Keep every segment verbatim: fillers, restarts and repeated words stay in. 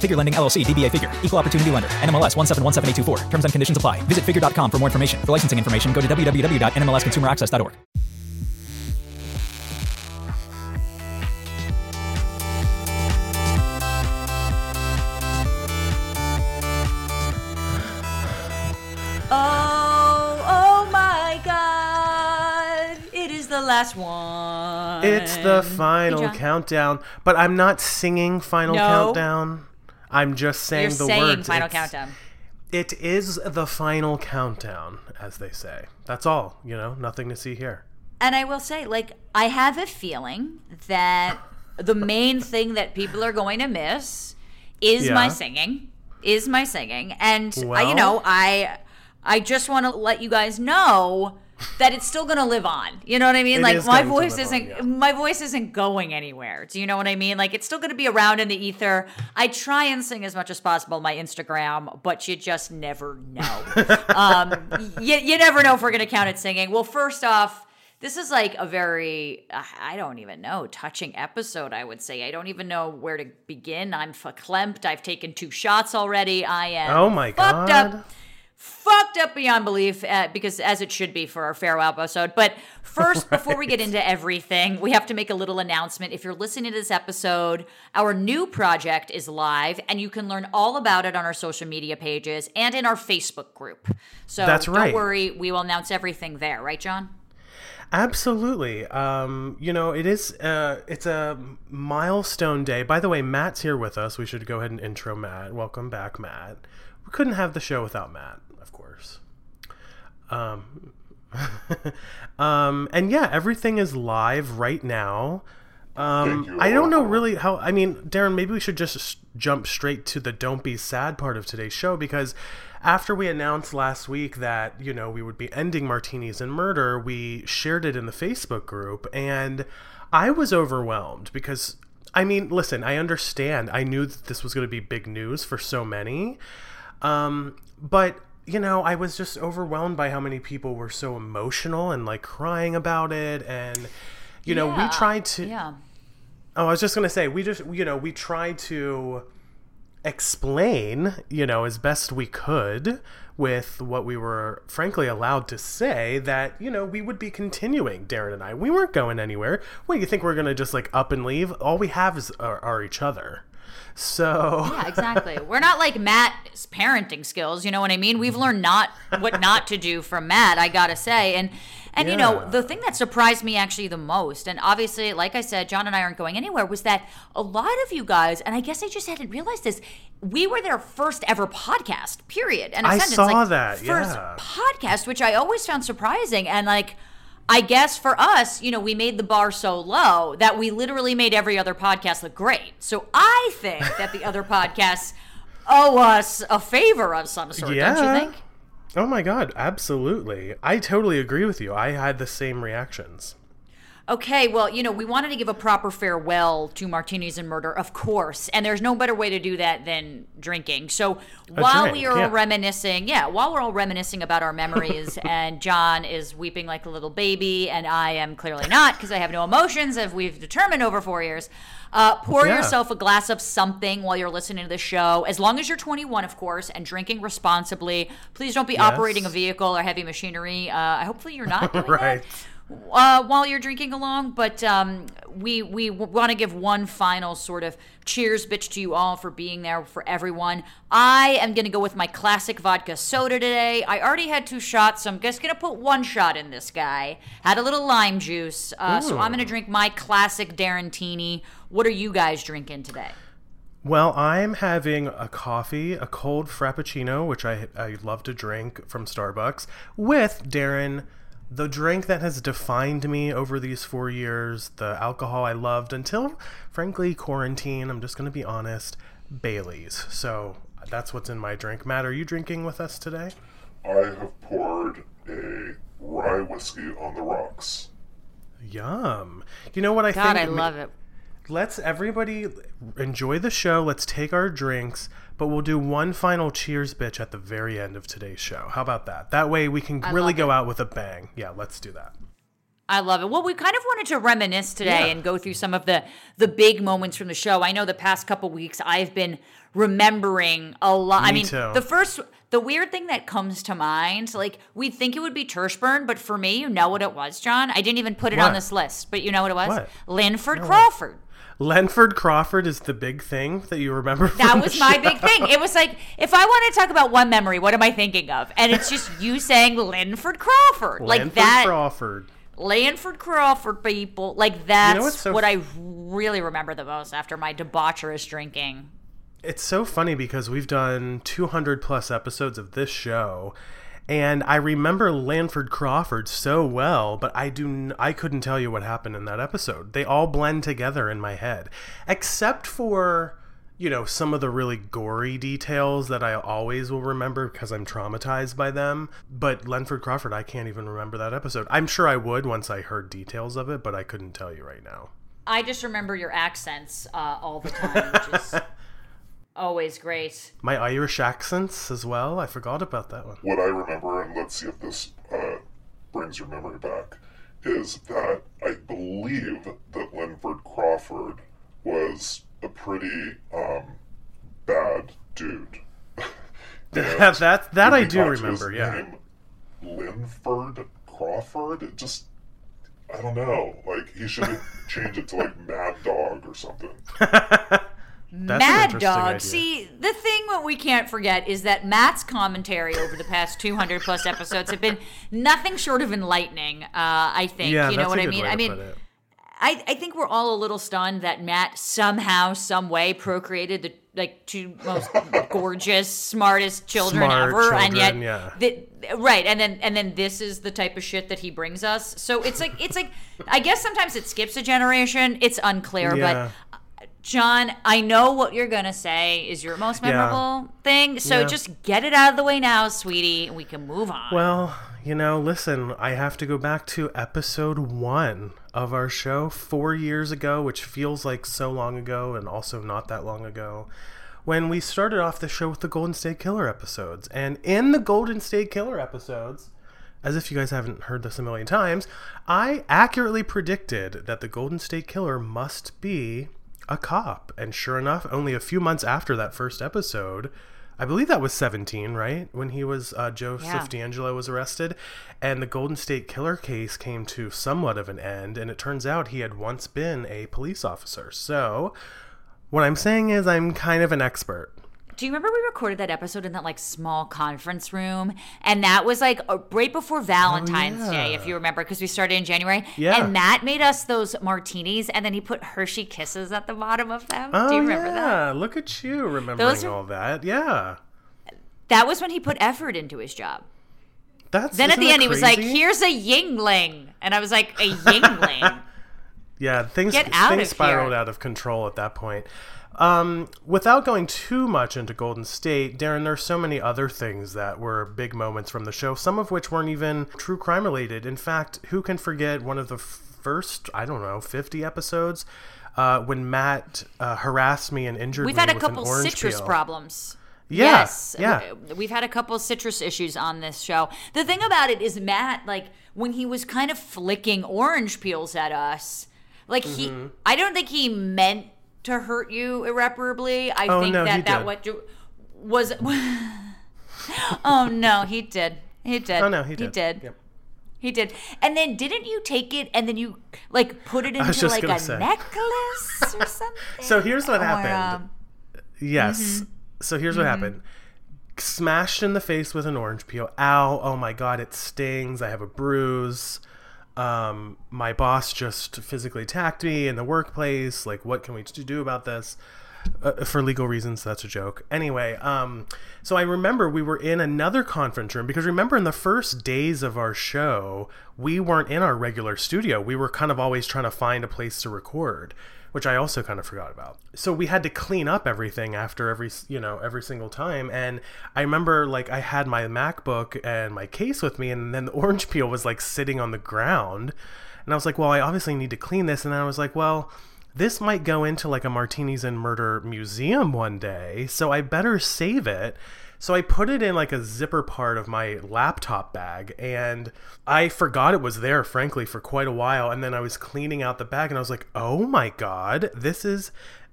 Figure Lending, L L C, D B A Figure, Equal Opportunity Lender, N M L S one seven one seven eight two four. Terms and conditions apply. Visit figure dot com for more information. For licensing information, go to w w w dot n m l s consumer access dot org. Oh, oh my God. It is the last one. It's the final hey, countdown. But I'm not singing final no. countdown. I'm just saying You're the saying words. Final it's, countdown. It is the final countdown, as they say. That's all, you know, nothing to see here. And I will say, like, I have a feeling that the main thing that people are going to miss is yeah. my singing, is my singing. And, well, I, you know, I I just want to let you guys know that it's still going to live on. You know what I mean? It like, my voice isn't on, yeah. my voice isn't going anywhere. Do you know what I mean? Like, it's still going to be around in the ether. I try and sing as much as possible on my Instagram, but you just never know. um, you, you never know if we're going to count it singing. Well, first off, this is like a very, I don't even know, touching episode, I would say. I don't even know where to begin. I'm verklempt. I've taken two shots already. I am oh my fucked God. up. Fucked up beyond belief, uh, because as it should be for our farewell episode. But first, right. before we get into everything, we have to make a little announcement. If you're listening to this episode, our new project is live, and you can learn all about it on our social media pages and in our Facebook group. So That's don't right. worry, we will announce everything there. Right, John? Absolutely. Um, you know, it is uh, it's a milestone day. By the way, Matt's here with us. We should go ahead and intro Matt. Welcome back, Matt. We couldn't have the show without Matt. Um, um, and yeah, everything is live right now. Um, I don't know really how, I mean, Darren, maybe we should just jump straight to the don't be sad part of today's show, because after we announced last week that, you know, we would be ending Martinis and Murder, we shared it in the Facebook group, and I was overwhelmed because, I mean, listen, I understand. I knew that this was going to be big news for so many. Um, but you know, I was just overwhelmed by how many people were so emotional and like crying about it. And, you know, yeah, we tried to, yeah. oh, I was just going to say, we just, you know, we tried to explain, you know, as best we could with what we were frankly allowed to say that, you know, we would be continuing, Darren and I, we weren't going anywhere. What do you think? We're going to just like up and leave? All we have is are, are each other. So yeah, exactly. We're not like Matt's parenting skills, you know what I mean? We've learned not what not to do from Matt, I gotta say. And and yeah. you know, the thing that surprised me actually the most, and obviously, like I said, John and I aren't going anywhere, was that a lot of you guys, and I guess I just hadn't realized this, we were their first ever podcast, period. And I sentence, saw like, that first yeah. podcast, which I always found surprising, and like I guess for us, you know, we made the bar so low that we literally made every other podcast look great. So I think that the other podcasts owe us a favor of some sort, yeah. don't you think? Oh, my God. Absolutely. I totally agree with you. I had the same reactions. Okay, well, you know, we wanted to give a proper farewell to Martinis and Murder, of course, and there's no better way to do that than drinking. So while drink, we are yeah. all reminiscing, yeah, while we're all reminiscing about our memories, and John is weeping like a little baby, and I am clearly not because I have no emotions, as we've determined over four years, uh, pour yeah. yourself a glass of something while you're listening to the show, as long as you're twenty-one, of course, and drinking responsibly. Please don't be yes. operating a vehicle or heavy machinery. Uh, hopefully you're not doing right. that. Uh, while you're drinking along, but um, we we want to give one final sort of cheers, bitch, to you all for being there, for everyone. I am going to go with my classic vodka soda today. I already had two shots, so I'm just going to put one shot in this guy. Had a little lime juice, uh, so I'm going to drink my classic Darentini. What are you guys drinking today? Well, I'm having a coffee, a cold frappuccino, which I, I love to drink from Starbucks, with Darren, the drink that has defined me over these four years, the alcohol I loved until, frankly, quarantine, I'm just going to be honest, Bailey's. So that's what's in my drink. Matt, are you drinking with us today? I have poured a rye whiskey on the rocks. Yum. You know what I God, think? God, I love it. Let's everybody enjoy the show. Let's take our drinks, but we'll do one final cheers, bitch, at the very end of today's show. How about that? That way we can I really go it. out with a bang. Yeah, let's do that. I love it. Well, we kind of wanted to reminisce today yeah. and go through some of the the big moments from the show. I know the past couple weeks I've been remembering a lot. Me I mean, too. the first, the weird thing that comes to mind, like we'd think it would be Tershburn, but for me, you know what it was, John? I didn't even put it what? on this list, but you know what it was? What? Lanford no. Crawford. Lanford Crawford is the big thing that you remember. That was my big thing. It was like, if I want to talk about one memory, what am I thinking of? And it's just you saying Lanford Crawford. Like Lanford that. Crawford. Lanford Crawford, people. Like that's you know so what I really remember the most after my debaucherous drinking. It's so funny because we've done two hundred plus episodes of this show. And I remember Lanford Crawford so well, but I do n- I couldn't tell you what happened in that episode. They all blend together in my head, except for, you know, some of the really gory details that I always will remember because I'm traumatized by them. But Lanford Crawford, I can't even remember that episode. I'm sure I would once I heard details of it, but I couldn't tell you right now. I just remember your accents uh, all the time, which is... always great. My Irish accents as well. I forgot about that one. What I remember, and let's see if this uh, brings your memory back, is that I believe that Lanford Crawford was a pretty um, bad dude. that that, that I do remember, yeah. Name, Lanford Crawford? It just... I don't know. Like, he should have changed it to, like, Mad Dog or something. That's Mad Dog. Idea. See, the thing that we can't forget is that Matt's commentary over the past two hundred plus episodes have been nothing short of enlightening, uh, I think. Yeah, you know that's what a good I mean? Way to I mean, put it. I, I think we're all a little stunned that Matt somehow, some way procreated the like two most gorgeous, smartest children Smart ever, children, and yet, yeah. the, right, and then and then this is the type of shit that he brings us. So it's like it's like I guess sometimes it skips a generation. It's unclear, yeah. but. John, I know what you're going to say is your most memorable yeah. thing, so yeah. just get it out of the way now, sweetie, and we can move on. Well, you know, listen, I have to go back to episode one of our show four years ago, which feels like so long ago and also not that long ago, when we started off the show with the Golden State Killer episodes. And in the Golden State Killer episodes... as if you guys haven't heard this a million times, I accurately predicted that the Golden State Killer must be a cop. And sure enough, only a few months after that first episode, I believe that was seventeen, right? When he was, uh, Joseph yeah. D'Angelo was arrested. And the Golden State Killer case came to somewhat of an end. And it turns out he had once been a police officer. So what I'm saying is I'm kind of an expert. Do you remember we recorded that episode in that, like, small conference room? And that was, like, right before Valentine's oh, yeah. Day, if you remember, because we started in January. Yeah. And Matt made us those martinis, and then he put Hershey Kisses at the bottom of them. Oh, do you remember yeah. that? Look at you remembering those are, all that. Yeah. That was when he put effort into his job. That's Then at the end, crazy? He was like, here's a Yingling. And I was like, a Yingling? yeah, things, Get out things of spiraled here. Out of control at that point. Um, without going too much into Golden State, Darren, there's so many other things that were big moments from the show, some of which weren't even true crime related. In fact, who can forget one of the first, I don't know, fifty episodes uh, when Matt uh, harassed me and injured We've me with an orange peel. We've had a couple citrus problems. Yeah, yes. Yeah. We've had a couple citrus issues on this show. The thing about it is Matt, like, when he was kind of flicking orange peels at us, like mm-hmm. he, I don't think he meant to hurt you irreparably. I oh, think no, that that what you, was. oh no, he did. He did. Oh no, he did. He did. Yep. He did. And then didn't you take it and then you, like, put it into, like, a say. necklace or something? So here's what or, happened. Um... Yes. Mm-hmm. So here's mm-hmm. what happened. Smashed in the face with an orange peel. Ow. Oh, my God. It stings. I have a bruise. Um, my boss just physically attacked me in the workplace. Like, what can we do about this? Uh, for legal reasons, that's a joke. Anyway, um, so I remember we were in another conference room because remember in the first days of our show, we weren't in our regular studio. We were kind of always trying to find a place to record, which I also kind of forgot about. So we had to clean up everything after every, you know, every single time. And I remember like I had my MacBook and my case with me and then the orange peel was like sitting on the ground. And I was like, well, I obviously need to clean this. And then I was like, well, this might go into like a Martinis and Murder museum one day, so I better save it. So I put it in like a zipper part of my laptop bag, and I forgot it was there, frankly, for quite a while. And then I was cleaning out the bag, and I was like, oh my God, this is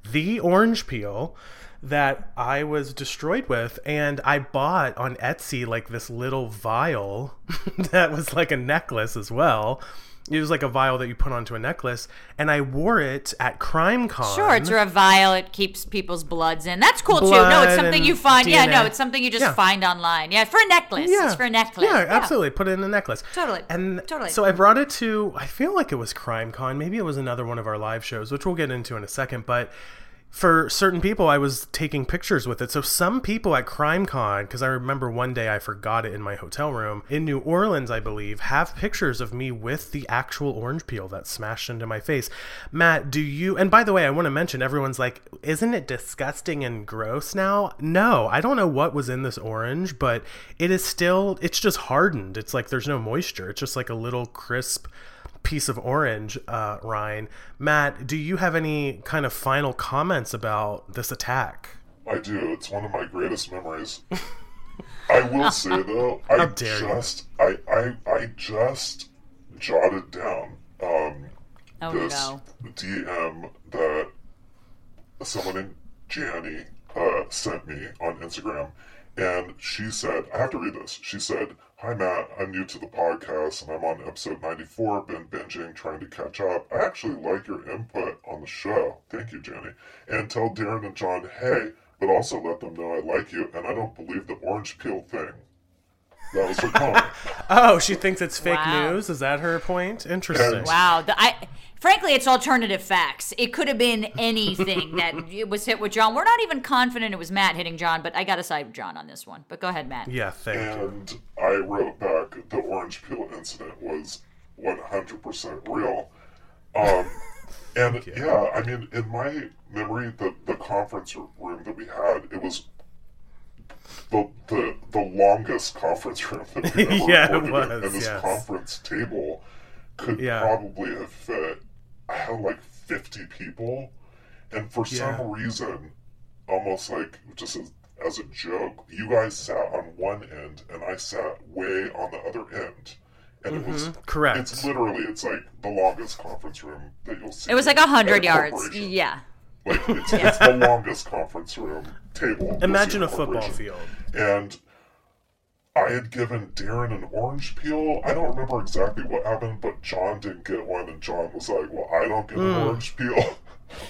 the orange peel that I was destroyed with. And I bought on Etsy like this little vial that was like a necklace as well. It was like a vial that you put onto a necklace, and I wore it at CrimeCon. Sure, it's a vial. It keeps people's bloods in. That's cool, Blood too. No, it's something you find. D N A. Yeah, no, it's something you just yeah. find online. Yeah, for a necklace. Yeah. It's for a necklace. Yeah, yeah, absolutely. Put it in a necklace. Totally. And totally. So I brought it to, I feel like it was CrimeCon. Maybe it was another one of our live shows, which we'll get into in a second, but for certain people, I was taking pictures with it. So some people at CrimeCon, because I remember one day I forgot it in my hotel room, in New Orleans, I believe, have pictures of me with the actual orange peel that smashed into my face. Matt, do you... And by the way, I want to mention, everyone's like, isn't it disgusting and gross now? No, I don't know what was in this orange, but it is still... It's just hardened. It's like there's no moisture. It's just like a little crisp piece of orange. uh Ryan, Matt, do you have any kind of final comments about this attack? I do. It's one of my greatest memories. I will say though, I just I, I I just jotted down um oh, this no. D M that someone named Gianni uh sent me on Instagram, and she said, I have to read this. She said, "Hi Matt, I'm new to the podcast and I'm on episode ninety-four, been binging, trying to catch up. I actually like your input on the show." Thank you, Jenny. "And tell Darren and John hey, but also let them know I like you and I don't believe the orange peel thing." That was her comment. Oh, she thinks it's fake wow. news? Is that her point? Interesting. And wow. The, I, frankly, it's alternative facts. It could have been anything that it was hit with John. We're not even confident it was Matt hitting John, but I got to side with John on this one. But go ahead, Matt. Yeah, thank you. And I wrote back, the orange peel incident was one hundred percent real. Um, and yeah. yeah, I mean, in my memory, the, the conference room that we had, it was the the, the longest conference room that we ever yeah, recorded it was, in. And this yes. conference table could yeah. probably have fit, I had like fifty people. And for yeah. some reason, almost like just as as a joke, you guys sat on one end and I sat way on the other end, and mm-hmm. it was correct. It's literally it's like the longest conference room that you'll see. It was like a hundred yards. Yeah, like it's, yeah. it's the longest conference room table. Imagine a football field. And I had given Darren an orange peel. I don't remember exactly what happened, but John didn't get one, and John was like, "Well, I don't get mm. an orange peel."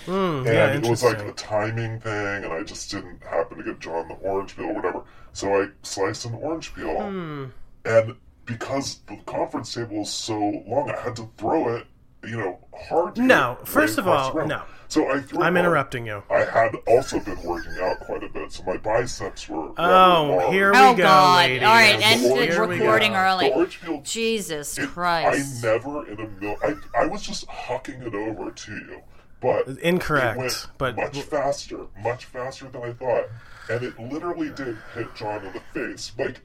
Mm, and yeah, it was like a timing thing, and I just didn't happen to get John the orange peel or whatever. So I sliced an orange peel, mm. and because the conference table was so long, I had to throw it, you know, hard. No, first of all, no. So I threw I'm it interrupting on. You. I had also been working out quite a bit, so my biceps were. Oh, here we oh, go, God. Ladies. All right, end the recording early. The orange peel, Jesus it, Christ. I never in a million. I, I was just hucking it over to you. But incorrect. It went but much faster, much faster than I thought, and it literally did hit John in the face. Like,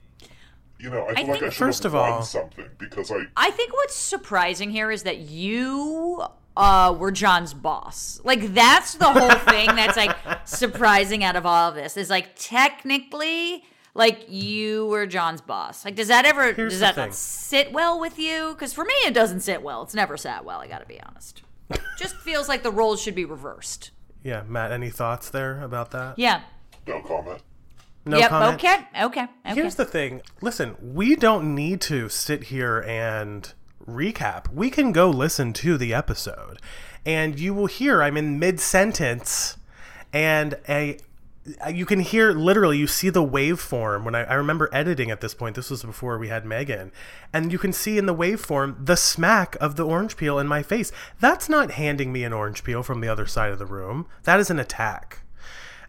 you know, I feel I like I should first have of all, something because I. I think what's surprising here is that you uh, were John's boss. Like, that's the whole thing that's like surprising out of all of this is like technically. Like, you were John's boss. Like, does that ever Here's does that not sit well with you? Because for me, it doesn't sit well. It's never sat well. I got to be honest. Just feels like the roles should be reversed. Yeah, Matt, any thoughts there about that? Yeah. No comment. No yep, comment? Okay. okay. Okay. Here's the thing. Listen, we don't need to sit here and recap. We can go listen to the episode, and you will hear I'm in mid-sentence, and a you can hear literally, you see the waveform. When I, I remember editing at this point, this was before we had Megan, and you can see in the waveform the smack of the orange peel in my face. That's not handing me an orange peel from the other side of the room. That is an attack.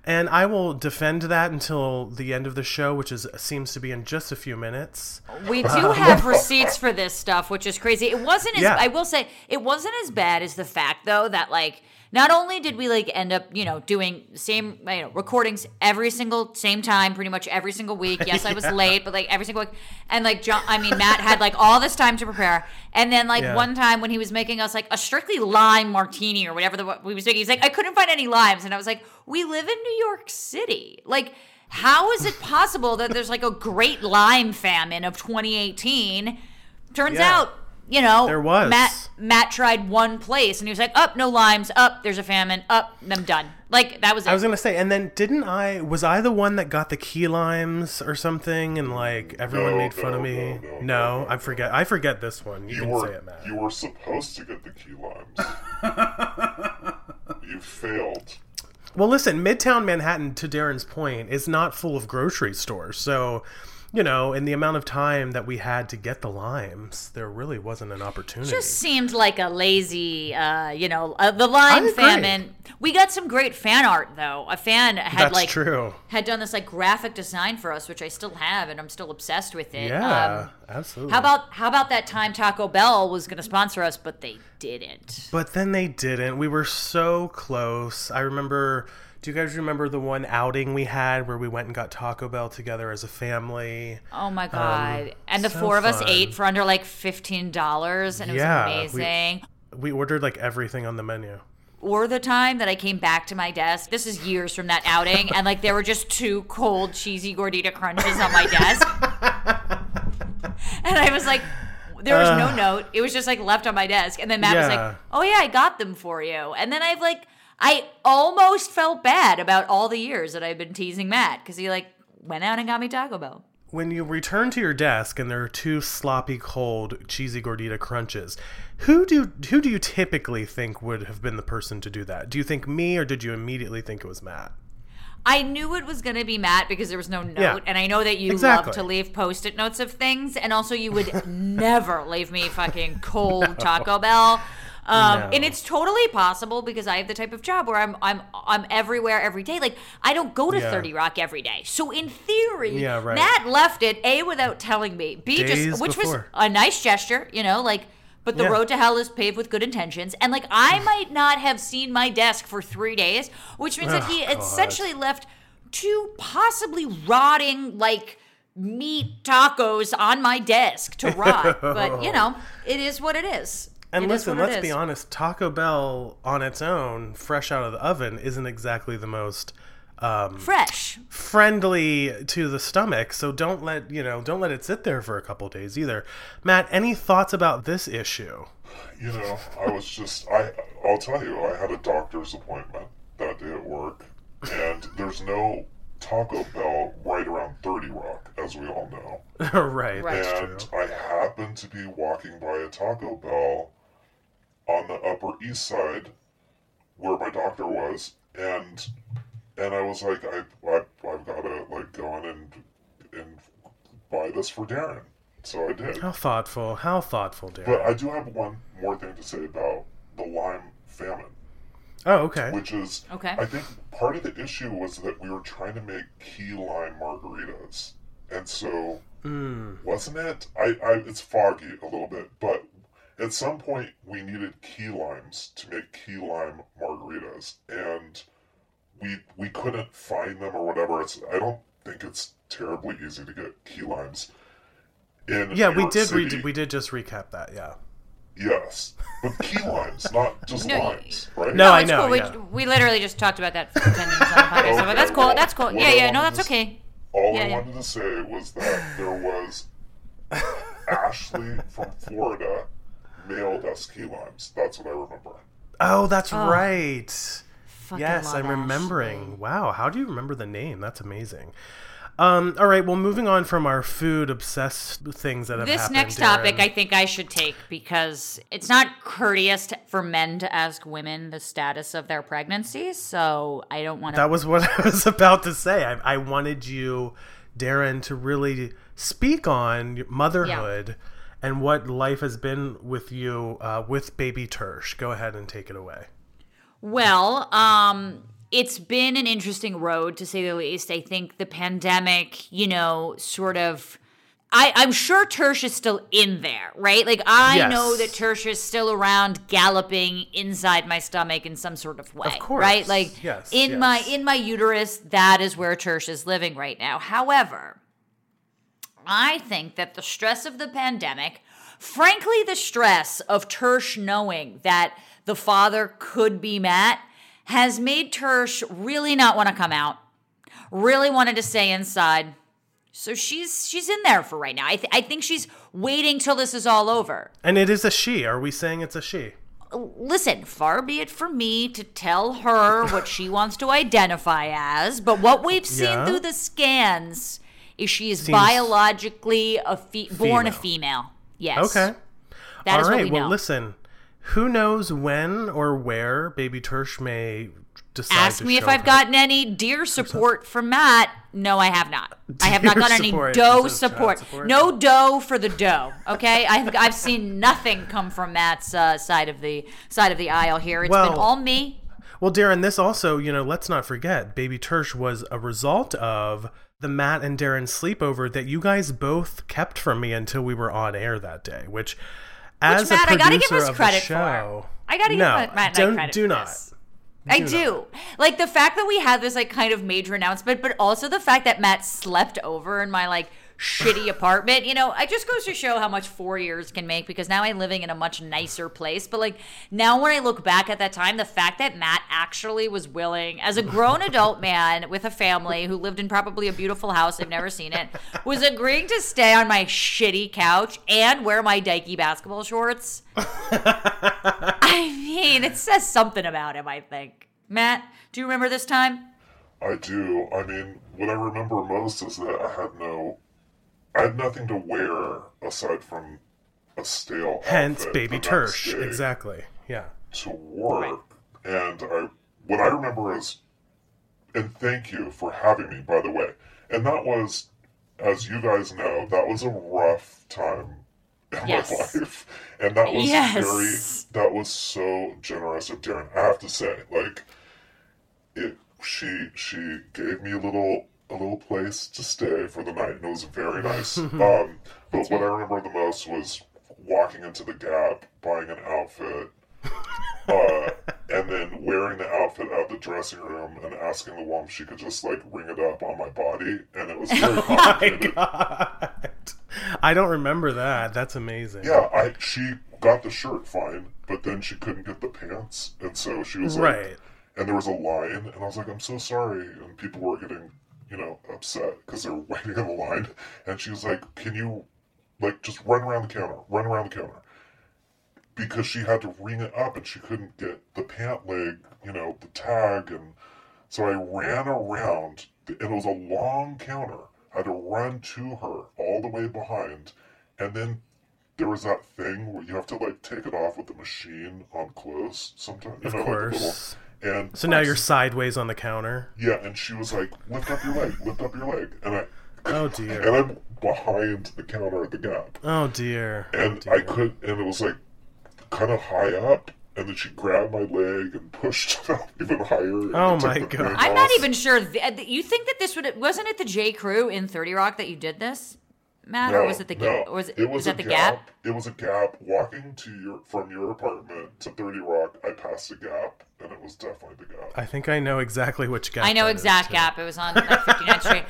And I will defend that until the end of the show, which is seems to be in just a few minutes. We do um, have receipts for this stuff, which is crazy. It wasn't as yeah. I will say it wasn't as bad as the fact, though, that like not only did we like end up, you know, doing same you know, recordings every single same time, pretty much every single week. Yes, yeah. I was late, but like every single week. And like John, I mean Matt had like all this time to prepare, and then like yeah. one time when he was making us like a strictly lime martini or whatever the we was making, he's like, I couldn't find any limes, and I was like, we live in New York City. Like, how is it possible that there's like a great lime famine of twenty eighteen? Turns yeah. out, you know, there was. Matt Matt tried one place and he was like, up, oh, no limes, up, oh, there's a famine, up, oh, I'm done. Like, that was it. I was going to say, and then didn't I, was I the one that got the key limes or something, and like everyone no, made fun no, of me? No, no, no, no, I forget. I forget this one. You, you can were, say it, Matt. You were supposed to get the key limes. You failed. Well, listen, Midtown Manhattan, to Darren's point, is not full of grocery stores. So, you know, in the amount of time that we had to get the limes, there really wasn't an opportunity. It just seemed like a lazy, uh, you know, uh, the lime famine. We got some great fan art, though. A fan had That's like true. had done this like graphic design for us, which I still have, and I'm still obsessed with it. Yeah, um, absolutely. How about how about that time Taco Bell was going to sponsor us, but they didn't. But then they didn't. We were so close. I remember, do you guys remember the one outing we had where we went and got Taco Bell together as a family? Oh, my God. Um, and the so four of fun. us ate for under like fifteen dollars, and it yeah, was amazing. We, we ordered like everything on the menu. Or the time that I came back to my desk, this is years from that outing, and like there were just two cold, cheesy Gordita Crunches on my desk. And I was like, there was uh, no note. It was just like left on my desk. And then Matt yeah. was like, oh, yeah, I got them for you. And then I've like, I almost felt bad about all the years that I've been teasing Matt because he like went out and got me Taco Bell. When you return to your desk and there are two sloppy, cold, cheesy Gordita Crunches, who do who do you typically think would have been the person to do that? Do you think me, or did you immediately think it was Matt? I knew it was going to be Matt because there was no note. Yeah, and I know that you exactly. love to leave post-it notes of things. And also you would never leave me fucking cold no. Taco Bell. Um, no. And it's totally possible because I have the type of job where I'm I'm I'm everywhere every day. Like, I don't go to yeah. thirty Rock every day. So in theory, yeah, right. Matt left it, A, without telling me. B, Days just which before. was a nice gesture, you know, like, but the yeah. road to hell is paved with good intentions. And, like, I might not have seen my desk for three days, which means oh, that he God. essentially left two possibly rotting, like, meat tacos on my desk to rot. But, you know, it is what it is. And it listen, let's be honest, Taco Bell on its own, fresh out of the oven, isn't exactly the most um, fresh, friendly to the stomach. So don't let, you know, don't let it sit there for a couple of days either. Matt, any thoughts about this issue? You know, I was just, I, I'll tell you, I had a doctor's appointment that day at work, and there's no Taco Bell right around thirty Rock, as we all know. right, right. And true. I happened to be walking by a Taco Bell on the Upper East Side, where my doctor was, and and I was like, I, I I've got to like go in and and buy this for Darren. So I did. How thoughtful! How thoughtful, Darren. But I do have one more thing to say about the lime famine. Oh, okay. Which is, okay. I think part of the issue was that we were trying to make key lime margaritas, and so mm. wasn't it? I, I it's foggy a little bit, but at some point, we needed key limes to make key lime margaritas, and we we couldn't find them or whatever. It's, I don't think it's terribly easy to get key limes in Yeah, New we York did, City. We did. We did just recap that, yeah. Yes, but key limes, not just no, limes, right? No, no I know. Cool. We, yeah. we literally just talked about that for ten minutes on the podcast. Okay, so that's cool. Well, that's cool. Yeah, I yeah, no, that's to, okay. All yeah, I yeah. wanted to say was that there was Ashley from Florida mailed us key limes. That's what I remember. Oh, that's oh. right. Fucking yes, I'm remembering. Ashley. Wow, how do you remember the name? That's amazing. Um, all right. Well, moving on from our food obsessed things that have this happened. This next Darren. topic I think I should take because it's not courteous to, for men to ask women the status of their pregnancies. So I don't want to. That was what I was about to say. I, I wanted you, Darren, to really speak on motherhood yeah. and what life has been with you uh, with baby Tersh. Go ahead and take it away. Well, um... it's been an interesting road, to say the least. I think the pandemic, you know, sort of... I, I'm sure Tersh is still in there, right? Like, I yes. know that Tersh is still around galloping inside my stomach in some sort of way. Of course. Right? Like, yes, in yes. my in my uterus, that is where Tersh is living right now. However, I think that the stress of the pandemic, frankly, the stress of Tersh knowing that the father could be Matt, has made Tersh really not want to come out, really wanted to stay inside. So she's she's in there for right now. I, th- I think she's waiting till this is all over. And it is a she. Are we saying it's a she? Listen, far be it from me to tell her what she wants to identify as, but what we've seen yeah. through the scans is she is Seems biologically a fe- born a female. Yes. Okay. That all is right. What we well, know. Listen. Who knows when or where baby Tersh may decide Ask to me if I've her. gotten any deer support from Matt. No, I have not. Deer I have not gotten any doe support. support. No doe for the doe. Okay, I've I've seen nothing come from Matt's uh, side of the side of the aisle here. It's well, been all me. Well, Darren, this also, you know, let's not forget, baby Tersh was a result of the Matt and Darren sleepover that you guys both kept from me until we were on air that day, which. As Which, Matt, I gotta give us credit for. I gotta give no, Matt and I credit do for not. this. Do I not. do. Like, the fact that we had this, like, kind of major announcement, but also the fact that Matt slept over in my, like, shitty apartment. You know, it just goes to show how much four years can make, because now I'm living in a much nicer place. But, like, now when I look back at that time, the fact that Matt actually was willing, as a grown adult man with a family who lived in probably a beautiful house, I've never seen it, was agreeing to stay on my shitty couch and wear my dykey basketball shorts. I mean, it says something about him, I think. Matt, do you remember this time? I do. I mean, what I remember most is that I had no... I had nothing to wear aside from a stale outfit. Hence, baby Tersh. Exactly. Yeah. To work. Right. And I, what I remember is, and thank you for having me, by the way. And that was, as you guys know, that was a rough time in yes. my life. And that was yes. very, that was so generous of Darren. I have to say, like, it, she, she gave me a little... a little place to stay for the night, and it was very nice. um, but That's what right. I remember the most was walking into the Gap, buying an outfit, uh, and then wearing the outfit out the dressing room and asking the woman if she could just, like, ring it up on my body, and it was very complicated. Oh my God. I don't remember that. That's amazing. Yeah, I she got the shirt fine, but then she couldn't get the pants, and so she was right. like, and there was a line, and I was like, I'm so sorry, and people were getting... you know, upset because they're waiting in the line. And she was like, can you, like, just run around the counter, run around the counter. Because she had to ring it up and she couldn't get the pant leg, you know, the tag. And so I ran around, and it was a long counter. I had to run to her all the way behind. And then there was that thing where you have to, like, take it off with the machine on clothes sometimes. You of know, course. Like a little, And so now you're sideways on the counter? Yeah, and she was like, lift up your leg, lift up your leg. And I, oh dear. And I'm behind the counter at the Gap. Oh dear. And oh, dear. I couldn't, and it was like kind of high up. And then she grabbed my leg and pushed it up even higher. Oh my God. I'm not even sure. Th- you think that this would, wasn't it the J. Crew in thirty Rock that you did this, Matt? No, or was it the Gap? No. Was it, it was, was that the Gap? Gap? It was a Gap. Walking to your from your apartment to thirty Rock, I passed the Gap. And it was definitely the Gap. I think I know exactly which Gap. I know exact Gap. It was on like, fifty-ninth Street.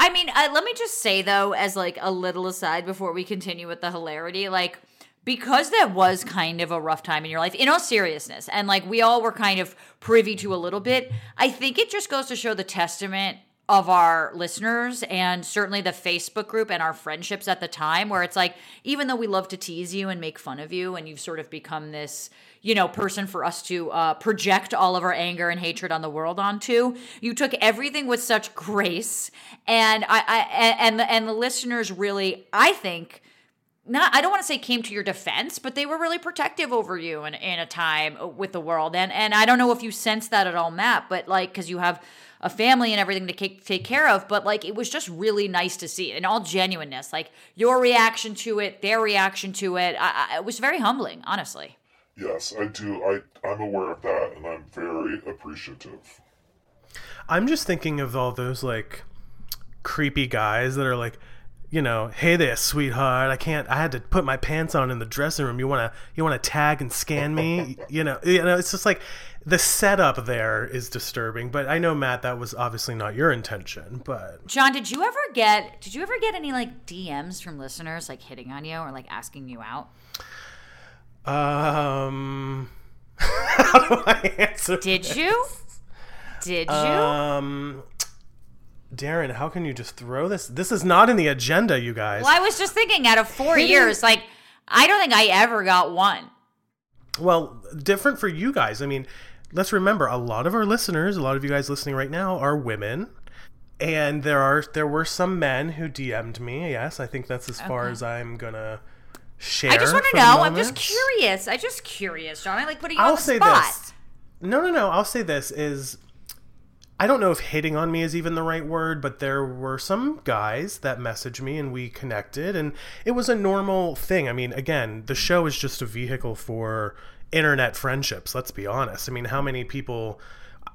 I mean, uh, let me just say, though, as like a little aside before we continue with the hilarity, like, because that was kind of a rough time in your life, in all seriousness, and like we all were kind of privy to a little bit, I think it just goes to show the testament of our listeners and certainly the Facebook group and our friendships at the time, where it's like, even though we love to tease you and make fun of you and you've sort of become this, you know, person for us to uh, project all of our anger and hatred on the world onto, you took everything with such grace. And I, I and the, and the listeners really, I think, not, I don't want to say came to your defense, but they were really protective over you in, in a time with the world. And and I don't know if you sense that at all, Matt, but like, because you have a family and everything to take, take care of, but like, it was just really nice to see it in all genuineness, like your reaction to it, their reaction to it. I, I, it was very humbling, honestly. Yes, I do. I, I'm aware of that, and I'm very appreciative. I'm just thinking of all those like creepy guys that are like, you know, hey there, sweetheart. I can't. I had to put my pants on in the dressing room. You wanna, you wanna tag and scan me? you know, you know. It's just like the setup there is disturbing. But I know, Matt, that was obviously not your intention. But John, did you ever get? Did you ever get any like D Ms from listeners like hitting on you or like asking you out? Um, how do I answer? Did this? you? Did you? Um. Darren, how can you just throw this? This is not in the agenda, you guys. Well, I was just thinking, out of four years, like, I don't think I ever got one. Well, different for you guys. I mean, let's remember, a lot of our listeners, a lot of you guys listening right now are women. And there are there were some men who D M'd me. Yes, I think that's as okay. far as I'm going to share. I just want to know. I'm just curious. I'm just curious, John. I like putting you I'll on the say spot. This. No, no, no. I'll say this is... I don't know if hitting on me is even the right word, but there were some guys that messaged me and we connected, and it was a normal thing. I mean, again, the show is just a vehicle for internet friendships. Let's be honest. I mean, how many people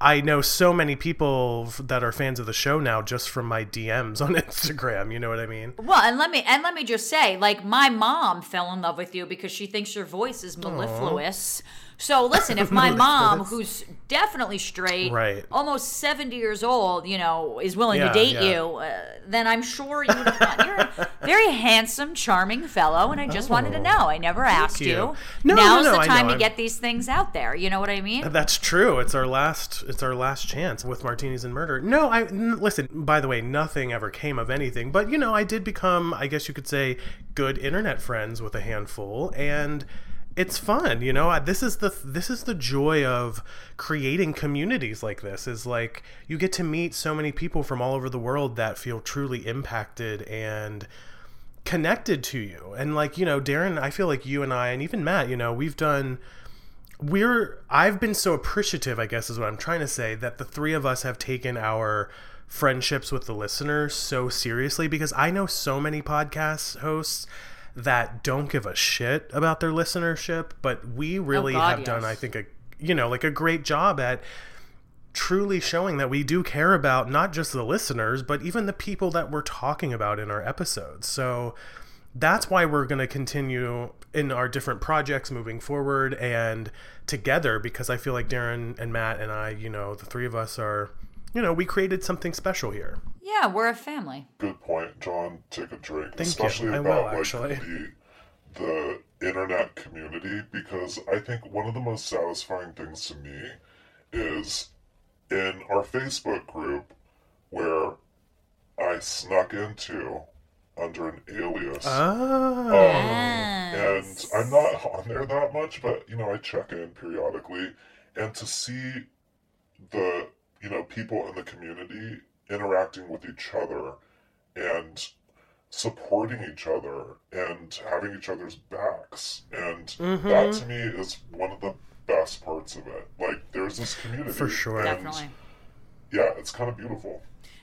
I know so many people that are fans of the show now just from my D Ms on Instagram. You know what I mean? Well, and let me, and let me just say, like, my mom fell in love with you because she thinks your voice is mellifluous. Aww. So listen, if my mom, who's definitely straight, right. almost seventy years old, you know, is willing yeah, to date yeah. you, uh, then I'm sure you would not. You're a very handsome, charming fellow, and I just oh, wanted to know. I never asked you. you. No, Now's no, no, the time to get these things out there. You know what I mean? That's true. It's our last. It's our last chance with Martinis and Murder. No, I n- listen. By the way, nothing ever came of anything, but you know, I did become, I guess you could say, good internet friends with a handful, and. It's fun, you know. This is the this is the joy of creating communities like this. Is like you get to meet so many people from all over the world that feel truly impacted and connected to you. And like, you know, Darren, I feel like you and I, and even Matt, you know, we've done. We're I've been so appreciative, I guess, is what I'm trying to say, that the three of us have taken our friendships with the listeners so seriously, because I know so many podcast hosts that don't give a shit about their listenership, but we really oh God, have yes. done, I think, a you know, like a great job at truly showing that we do care about not just the listeners, but even the people that we're talking about in our episodes. So that's why we're going to continue in our different projects moving forward and together, because I feel like Darren and Matt and I, you know, the three of us are, you know, we created something special here. Yeah, we're a family. Good point, John. Take a drink. Thank Especially you. I about will, like, actually. The, the internet community, because I think one of the most satisfying things to me is in our Facebook group where I snuck into under an alias. Oh, um, yes. And I'm not on there that much, but, you know, I check in periodically. And to see the, you know, people in the community interacting with each other and supporting each other and having each other's backs, and mm-hmm. that to me is one of the best parts of it. Like, there's this community for sure, and definitely, yeah, it's kind of beautiful.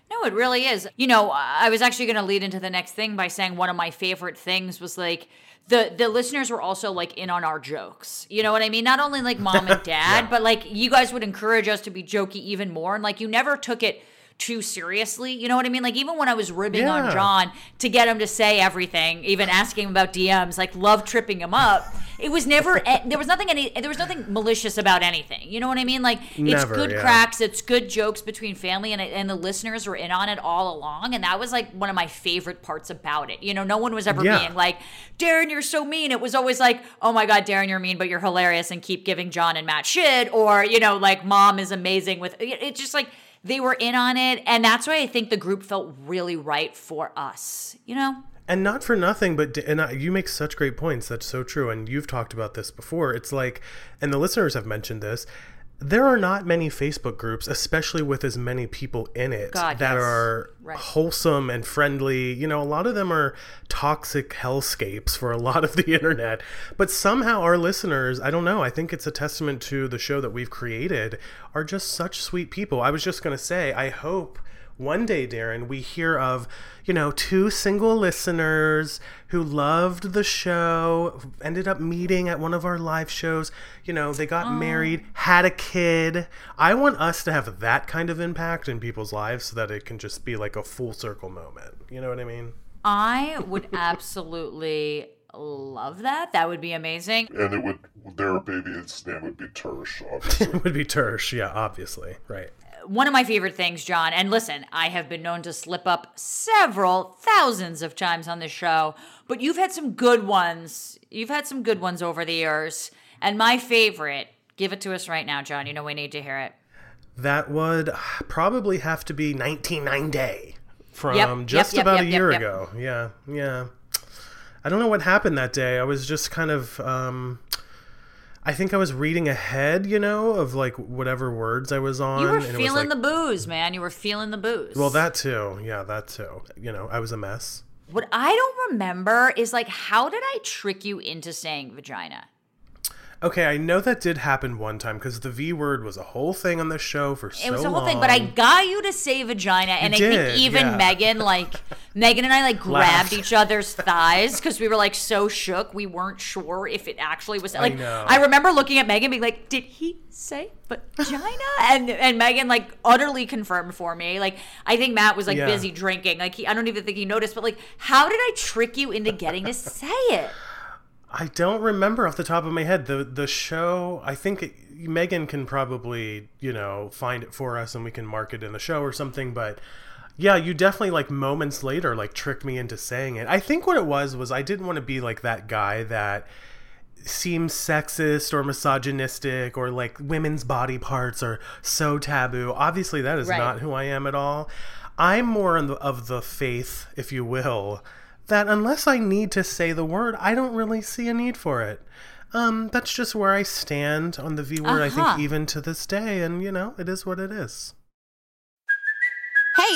No, it really is. You know, I was actually going to lead into the next thing by saying one of my favorite things was like the the listeners were also like in on our jokes. You know what I mean? Not only like mom and dad, yeah. but like you guys would encourage us to be jokey even more, and like you never took it too seriously. You know what I mean? Like, even when I was ribbing yeah. on John to get him to say everything, even asking him about D Ms, like, love tripping him up, it was never, there was nothing any, there was nothing malicious about anything. You know what I mean? Like, never, it's good yeah. cracks, it's good jokes between family, and and the listeners were in on it all along, and that was, like, one of my favorite parts about it. You know, no one was ever yeah. being like, Darren, you're so mean. It was always like, oh my God, Darren, you're mean, but you're hilarious, and keep giving John and Matt shit, or, you know, like, mom is amazing with, it's just like, they were in on it. And that's why I think the group felt really right for us, you know? And not for nothing, but and I, you make such great points. That's so true. And you've talked about this before. It's like, and the listeners have mentioned this, there are not many Facebook groups, especially with as many people in it, God, that yes. are right. wholesome and friendly. You know, a lot of them are toxic hellscapes for a lot of the internet. But somehow our listeners, I don't know, I think it's a testament to the show that we've created, are just such sweet people. I was just going to say, I hope one day, Darren, we hear of, you know, two single listeners who loved the show, ended up meeting at one of our live shows. You know, they got oh. married, had a kid. I want us to have that kind of impact in people's lives so that it can just be like a full circle moment. You know what I mean? I would absolutely love that. That would be amazing. And it would, their baby's name would be Tersh, obviously. It would be Tersh, yeah, obviously. Right. One of my favorite things, John, and listen, I have been known to slip up several thousands of times on this show, but you've had some good ones. You've had some good ones over the years. And my favorite, give it to us right now, John. You know we need to hear it. That would probably have to be ninety-nine Day from yep, just yep, about yep, a yep, year yep. ago. Yeah, yeah. I don't know what happened that day. I was just kind of... Um, I think I was reading ahead, you know, of like whatever words I was on. You were and feeling it was like, the booze, man. You were feeling the booze. Well, that too. Yeah, that too. You know, I was a mess. What I don't remember is like, how did I trick you into saying vagina? Okay, I know that did happen one time because the V word was a whole thing on this show for so long. It was a whole long. thing, but I got you to say vagina, and you I did, think even yeah. Megan, like, Megan and I, like, grabbed Laughed. each other's thighs because we were, like, so shook. We weren't sure if it actually was. Like, I know. I remember looking at Megan being like, did he say vagina? and and Megan, like, utterly confirmed for me. Like, I think Matt was, like, yeah. busy drinking. Like, he, I don't even think he noticed, but, like, how did I trick you into getting to say it? I don't remember off the top of my head. The the show, I think it, Megan can probably, you know, find it for us and we can mark it in the show or something. But yeah, you definitely like moments later, like tricked me into saying it. I think what it was was I didn't want to be like that guy that seems sexist or misogynistic or like women's body parts are so taboo. Obviously, that is right. not who I am at all. I'm more on the, of the faith, if you will, that unless I need to say the word, I don't really see a need for it. Um, that's just where I stand on the V word, uh-huh. I think, even to this day. And, you know, it is what it is. Hey,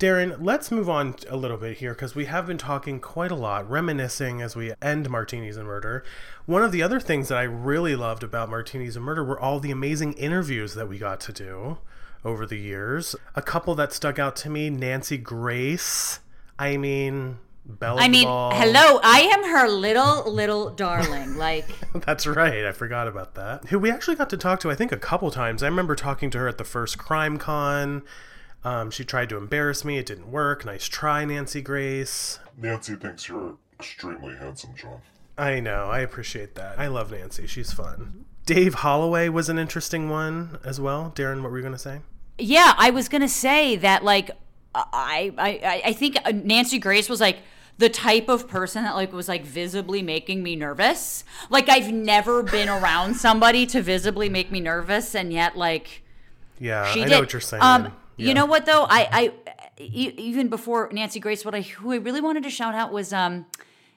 Darren, let's move on a little bit here because we have been talking quite a lot, reminiscing as we end Martinis and Murder. One of the other things that I really loved about Martinis and Murder were all the amazing interviews that we got to do over the years. A couple that stuck out to me, Nancy Grace. I mean, Bella I mean, Ball. Hello, I am her little, little darling. Like that's right. I forgot about that. Who we actually got to talk to, I think, a couple times. I remember talking to her at the first CrimeCon. Um, she tried to embarrass me. It didn't work. Nice try, Nancy Grace. Nancy thinks you're extremely handsome, John. I know. I appreciate that. I love Nancy. She's fun. Dave Holloway was an interesting one as well. Darren, what were you going to say? Yeah, I was going to say that, like, I, I, I think Nancy Grace was, like, the type of person that, like, was, like, visibly making me nervous. Like, I've never been around somebody to visibly make me nervous, and yet, like, yeah, she I did. know what you're saying. Um, Yeah. You know what, though? I, I even before Nancy Grace, what I who I really wanted to shout out was um,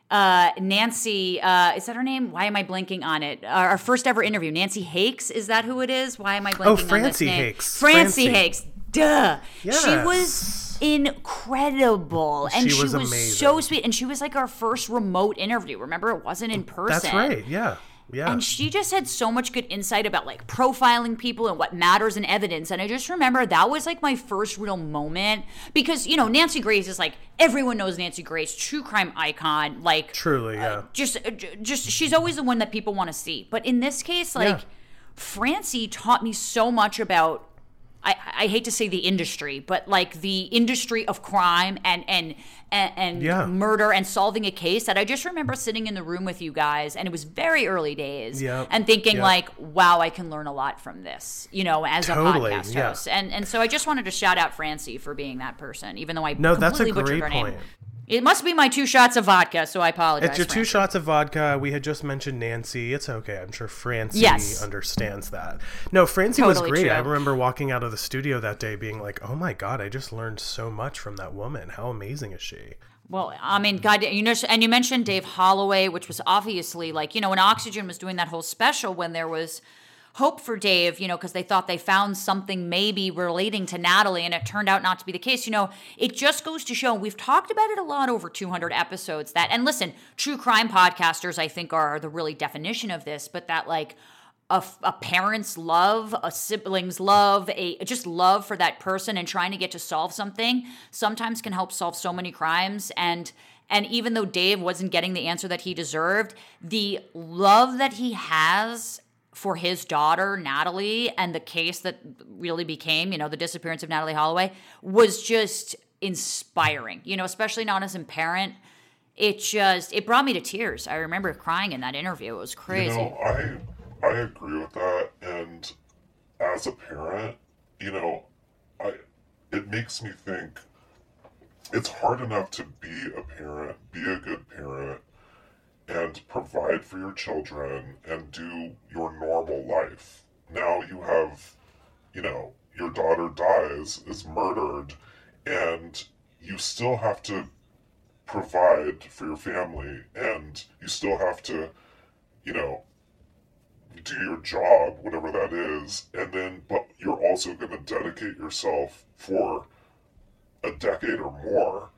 uh, Nancy. Uh, is that her name? Why am I blanking on it? Our, our first ever interview. Nancy Hakes. Is that who it is? Why am I blanking oh, on this name? Oh, Francie Hakes. Francie Hakes. Duh. Yes. She was incredible, and she was, she was so sweet, and she was like our first remote interview. Remember, it wasn't in person. That's right. Yeah. Yeah. And she just had so much good insight about, like, profiling people and what matters in evidence. And I just remember that was, like, my first real moment because, you know, Nancy Grace is, like, everyone knows Nancy Grace, true crime icon. Like, truly, yeah. Uh, just, just, she's always the one that people want to see. But in this case, like, yeah. Francie taught me so much about, I, I hate to say the industry, but like the industry of crime and and and, and yeah. murder and solving a case, that I just remember sitting in the room with you guys, and it was very early days, yep. and thinking yep. like, wow, I can learn a lot from this, you know, as totally. a podcast yeah. host. And and so I just wanted to shout out Francie for being that person, even though I no, completely that's a butchered great her point. name. It must be my two shots of vodka, so I apologize. It's your Francie. Two shots of vodka. We had just mentioned Nancy. It's okay. I'm sure Francie yes. understands that. No, Francie totally was great. True. I remember walking out of the studio that day being like, oh my God, I just learned so much from that woman. How amazing is she? Well, I mean, God, you know, and you mentioned Dave Holloway, which was obviously like, you know, when Oxygen was doing that whole special when there was hope for Dave, you know, because they thought they found something maybe relating to Natalie, and it turned out not to be the case. You know, it just goes to show, we've talked about it a lot over two hundred episodes, that, and listen, true crime podcasters, I think, are the really definition of this, but that like a, a parent's love, a sibling's love, a just love for that person and trying to get to solve something sometimes can help solve so many crimes. And And even though Dave wasn't getting the answer that he deserved, the love that he has for his daughter, Natalie, and the case that really became, you know, the disappearance of Natalie Holloway was just inspiring, you know, especially not as a parent. It just, it brought me to tears. I remember crying in that interview. It was crazy. You know, I, I agree with that. And as a parent, you know, I, it makes me think it's hard enough to be a parent, be a good parent, and provide for your children and do your normal life. Now you have, you know, your daughter dies, is murdered, and you still have to provide for your family, and you still have to, you know, do your job, whatever that is, and then, but you're also going to dedicate yourself for a decade or more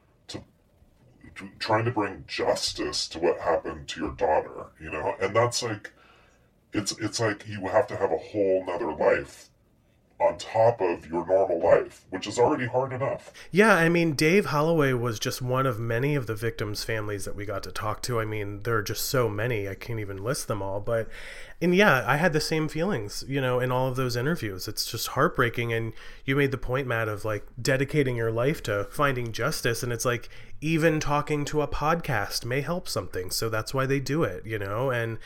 trying to bring justice to what happened to your daughter, you know? And that's like, it's it's like you have to have a whole nother life on top of your normal life, which is already hard enough. Yeah, I mean, Dave Holloway was just one of many of the victims' families that we got to talk to. I mean, there are just so many, I can't even list them all. But, and yeah, I had the same feelings, you know, in all of those interviews. It's just heartbreaking. And you made the point, Matt, of like dedicating your life to finding justice. And it's like, even talking to a podcast may help something. So that's why they do it, you know? And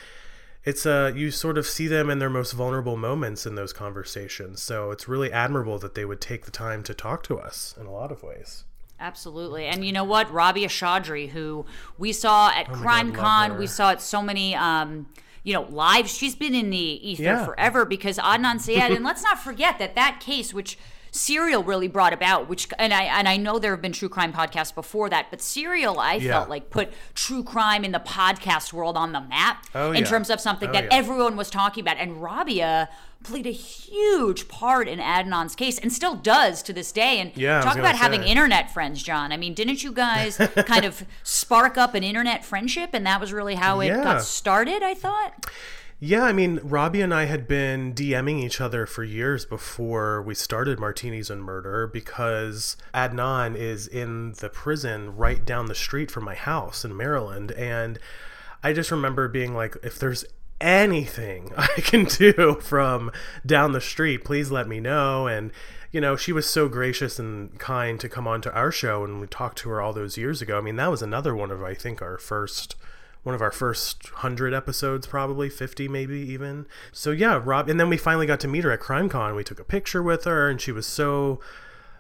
it's uh, you sort of see them in their most vulnerable moments in those conversations. So it's really admirable that they would take the time to talk to us in a lot of ways. Absolutely. And you know what? Rabia Chaudhry, who we saw at oh CrimeCon, we saw at so many, um, you know, live. She's been in the ether yeah. forever because Adnan Syed, and let's not forget that that case, which Serial really brought about, which and I and I know there have been true crime podcasts before that, but Serial I yeah. felt like put true crime in the podcast world on the map oh, in yeah. terms of something oh, that yeah. everyone was talking about. And Rabia played a huge part in Adnan's case and still does to this day. And yeah, talk about say. having internet friends, John. I mean, didn't you guys kind of spark up an internet friendship? And that was really how it yeah. got started, I thought. Yeah, I mean, Robbie and I had been DMing each other for years before we started Martinis and Murder because Adnan is in the prison right down the street from my house in Maryland. And I just remember being like, if there's anything I can do from down the street, please let me know. And, you know, she was so gracious and kind to come on to our show, and we talked to her all those years ago. I mean, that was another one of, I think, our first one of our first one hundred episodes, probably fifty maybe even. So yeah, Rob, and then we finally got to meet her at CrimeCon. We took a picture with her, and she was so,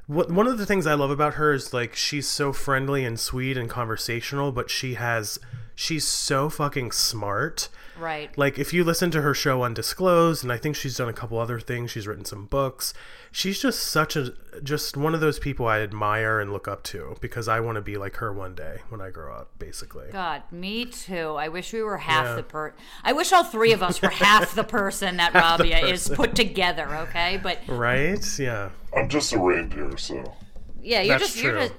one of the things I love about her is like, she's so friendly and sweet and conversational, but she has, she's so fucking smart. Right. Like if you listen to her show Undisclosed, and I think she's done a couple other things, she's written some books. She's just such a, just one of those people I admire and look up to because I want to be like her one day when I grow up, basically. God, me too. I wish we were half yeah. the per. I wish all three of us were half the person that Rabia person. is put together. Okay, but right, yeah. I'm just a reindeer, so yeah, you're That's just true. you're just.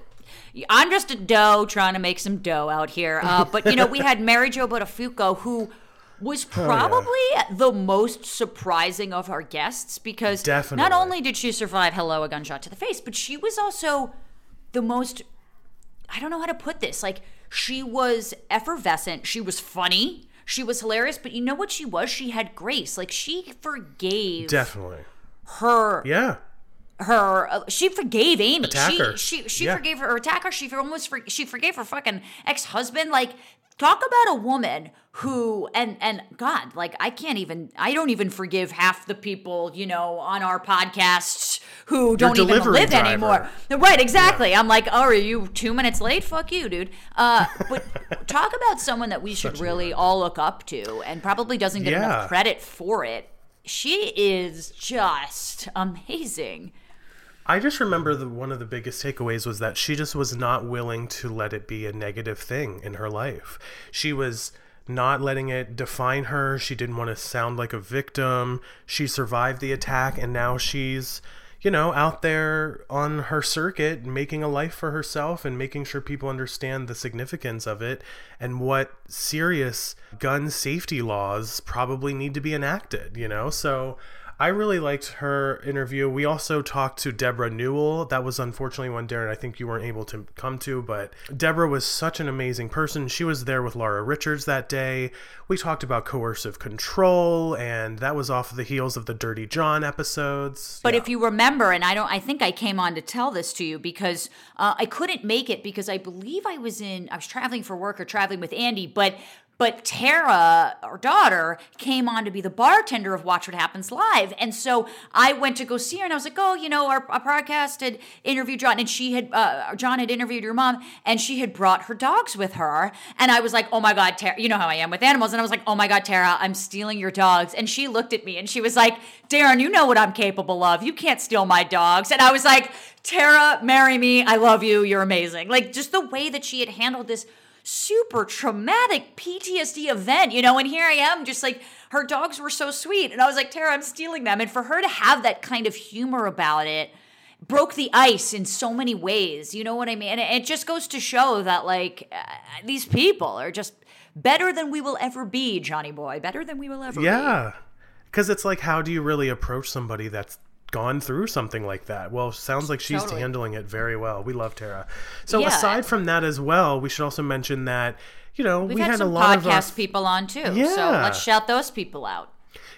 I'm just a dough trying to make some dough out here. Uh, but you know, we had Mary Jo Buttafuoco, who was probably oh, yeah. the most surprising of our guests because Definitely. not only did she survive Hello, a Gunshot to the Face, but she was also the most, I don't know how to put this, like she was effervescent, she was funny, she was hilarious, but you know what she was? She had grace. Like she forgave Definitely. her yeah. her. Uh, she forgave Amy. Attacker. She she, she yeah. forgave her attacker. She almost for, she forgave her fucking ex-husband. Like, talk about a woman who and and God, like I can't even. I don't even forgive half the people, you know, on our podcasts who Your don't even live driver. anymore. Right? Exactly. Yeah. I'm like, oh, are you two minutes late? Fuck you, dude. Uh, but talk about someone that we should Such really all look up to, and probably doesn't get yeah. enough credit for it. She is just amazing. I just remember the, one of the biggest takeaways was that she just was not willing to let it be a negative thing in her life. She was not letting it define her. She didn't want to sound like a victim. She survived the attack, and now she's, you know, out there on her circuit making a life for herself and making sure people understand the significance of it and what serious gun safety laws probably need to be enacted, you know? So I really liked her interview. We also talked to Deborah Newell. That was unfortunately one, Darren, I think you weren't able to come to, but Deborah was such an amazing person. She was there with Laura Richards that day. We talked about coercive control, and that was off the heels of the Dirty John episodes. But yeah. if you remember, and I don't, I think I came on to tell this to you because uh, I couldn't make it because I believe I was in, I was traveling for work or traveling with Andy, but But Tara, our daughter, came on to be the bartender of Watch What Happens Live. And so I went to go see her, and I was like, oh, you know, our, our podcast had interviewed John, and she had, uh, John had interviewed your mom, and she had brought her dogs with her. And I was like, oh my God, Tara, you know how I am with animals. And I was like, oh my God, Tara, I'm stealing your dogs. And she looked at me, and she was like, Darren, you know what I'm capable of. You can't steal my dogs. And I was like, Tara, marry me. I love you. You're amazing. Like, just the way that she had handled this super traumatic P T S D event, you know, and here I am just like, her dogs were so sweet. And I was like, Tara, I'm stealing them. And for her to have that kind of humor about it broke the ice in so many ways. You know what I mean? And it just goes to show that like uh, these people are just better than we will ever be, Johnny boy, better than we will ever yeah. be. Yeah. Because it's like, how do you really approach somebody that's gone through something like that? Well, sounds like she's totally handling it very well. We love Tara. So yeah. aside from that as well, we should also mention that, you know, We've we had, had some a lot podcast of podcast our... people on too. Yeah. So let's shout those people out.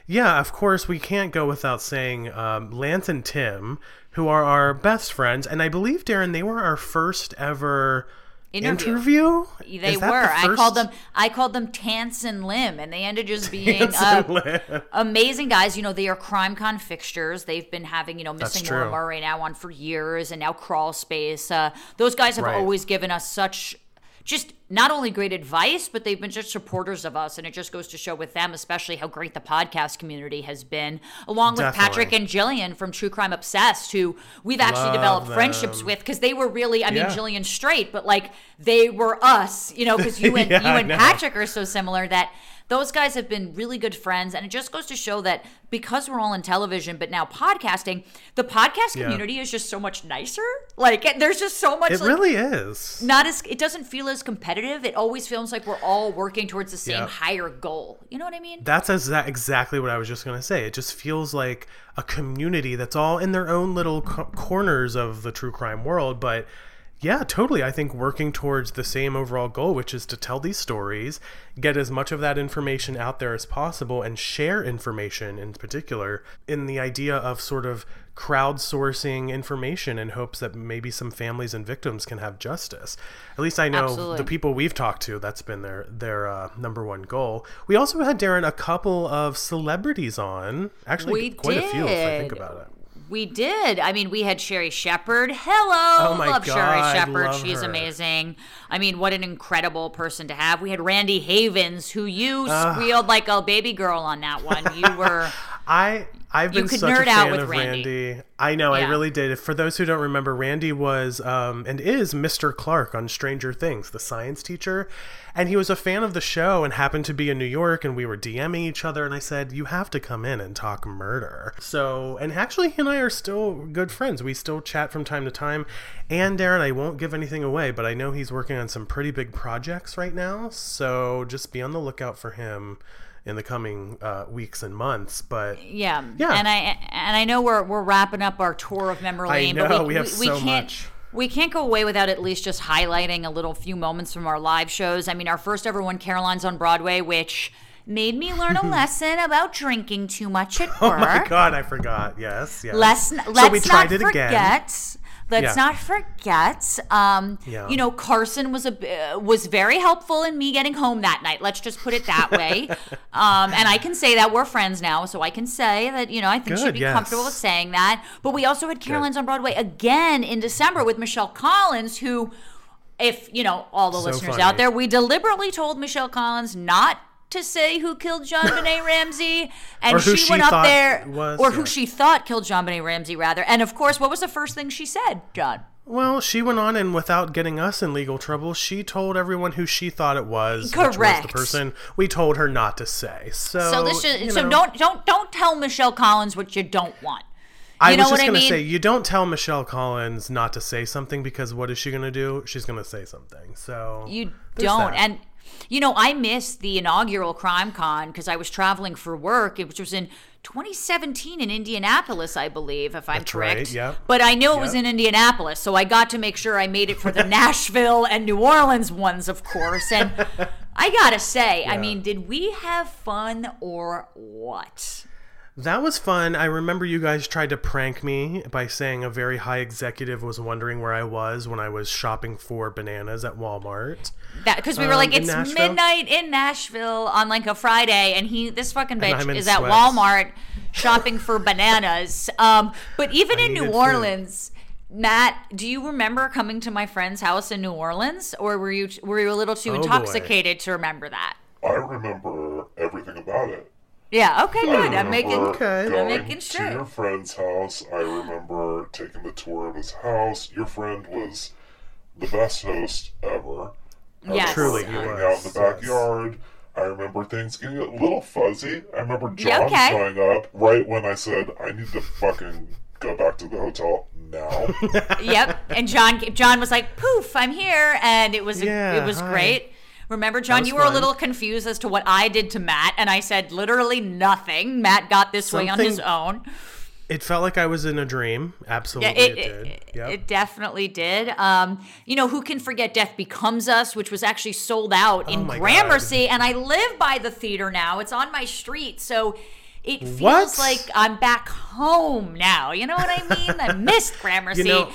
Yeah, of course, we can't go without saying um, Lance and Tim, who are our best friends. And I believe, Darren, they were our first ever interview. interview? They were. The I called them. I called them Tance and Lim, and they ended just being uh, amazing guys. You know, they are CrimeCon fixtures. They've been having, you know, Missing Laura Murray now on for years, and now Crawl Space. Uh, those guys have right. always given us such, just not only great advice, but they've been just supporters of us. And it just goes to show with them, especially how great the podcast community has been, along with Definitely. Patrick and Jillian from True Crime Obsessed, who we've actually Love developed them. friendships with, because they were really, I yeah. mean, Jillian's straight, but like they were us, you know, because you and, yeah, you and Patrick are so similar that those guys have been really good friends. And it just goes to show that because we're all in television, but now podcasting, the podcast community yeah. is just so much nicer. Like, there's just so much. It like, really is. Not as, it doesn't feel as competitive. It always feels like we're all working towards the same yeah. higher goal. You know what I mean? That's exa- exactly what I was just going to say. It just feels like a community that's all in their own little co- corners of the true crime world. But yeah, totally. I think working towards the same overall goal, which is to tell these stories, get as much of that information out there as possible, and share information in particular, in the idea of sort of crowdsourcing information in hopes that maybe some families and victims can have justice. At least I know Absolutely. the people we've talked to, that's been their, their uh, number one goal. We also had, Darren, a couple of celebrities on. Actually, we quite did. a few if I think about it. We did. I mean, we had Sherry Shepherd. Hello. Oh my love God, Sherry Shepherd. Love She's her. amazing. I mean, what an incredible person to have. We had Randy Havens, who you uh, squealed like a baby girl on that one. You were. I, I've been such a fan of Randy. Randy. I know. Yeah. I really did. For those who don't remember, Randy was um, and is Mister Clark on Stranger Things, the science teacher. And he was a fan of the show and happened to be in New York, and we were DMing each other, and I said, you have to come in and talk murder. So, and actually he and I are still good friends. We still chat from time to time. And Darren, I won't give anything away, but I know he's working on some pretty big projects right now. So just be on the lookout for him in the coming uh, weeks and months, but yeah, yeah, and I and I know we're we're wrapping up our tour of memory lane. I know, but we, we have we, so we can't, much. We can't go away without at least just highlighting a little few moments from our live shows. I mean, our first ever one, Caroline's on Broadway, which made me learn a lesson about drinking too much at work. Oh, my God, I forgot. Yes, yes. Let's, let's so we tried not it forget. Again. Let's yeah. not forget, um, yeah. you know, Carson was a, uh, was very helpful in me getting home that night. Let's just put it that way. um, and I can say that we're friends now, so I can say that, you know, I think Good, she'd be yes. comfortable with saying that. But we also had Carolines Good. on Broadway again in December with Michelle Collins, who, if, you know, all the so listeners funny. out there, we deliberately told Michelle Collins not to say who killed JonBenet Ramsey, and she, she went up there, was, or yeah. who she thought killed JonBenet Ramsey, rather. And of course, what was the first thing she said, John? Well, she went on, and without getting us in legal trouble, she told everyone who she thought it was, Correct. which was the person we told her not to say. So, so, this should, so don't don't don't tell Michelle Collins what you don't want. You I know was just going mean? to say, you don't tell Michelle Collins not to say something, because what is she going to do? She's going to say something. So you don't, that. and. You know, I missed the inaugural CrimeCon because I was traveling for work, which was in twenty seventeen in Indianapolis, I believe, if I'm That's correct. Right, yep. But I knew it yep. was in Indianapolis, so I got to make sure I made it for the Nashville and New Orleans ones, of course. And I got to say, yeah. I mean, did we have fun or what? That was fun. I remember you guys tried to prank me by saying a very high executive was wondering where I was when I was shopping for bananas at Walmart. Because we were um, like, it's in midnight in Nashville on like a Friday, and he, this fucking bitch is sweats. at Walmart shopping for bananas. Um, but even I in New Orleans, food. Matt, do you remember coming to my friend's house in New Orleans, or were you were you a little too oh, intoxicated boy. to remember that? I remember everything about it. Yeah, okay, good. I'm making good. I'm making sure. To your friend's house, I remember taking the tour of his house. Your friend was the best host ever. Yes. Truly, he was. Out in the backyard. I remember things getting a little fuzzy. I remember John okay. showing up right when I said, I need to fucking go back to the hotel now. Yep, and John John was like, poof, I'm here, and it was, yeah, it was hi. great. Remember, John, you were fun. a little confused as to what I did to Matt, and I said literally nothing. Matt got this Something, way on his own. It felt like I was in a dream. Absolutely, yeah, it, it did. It, yep. it definitely did. Um, you know, who can forget Death Becomes Us, which was actually sold out in oh Gramercy, God. and I live by the theater now. It's on my street, so it feels what? like I'm back home now. You know what I mean? I missed Gramercy. You know,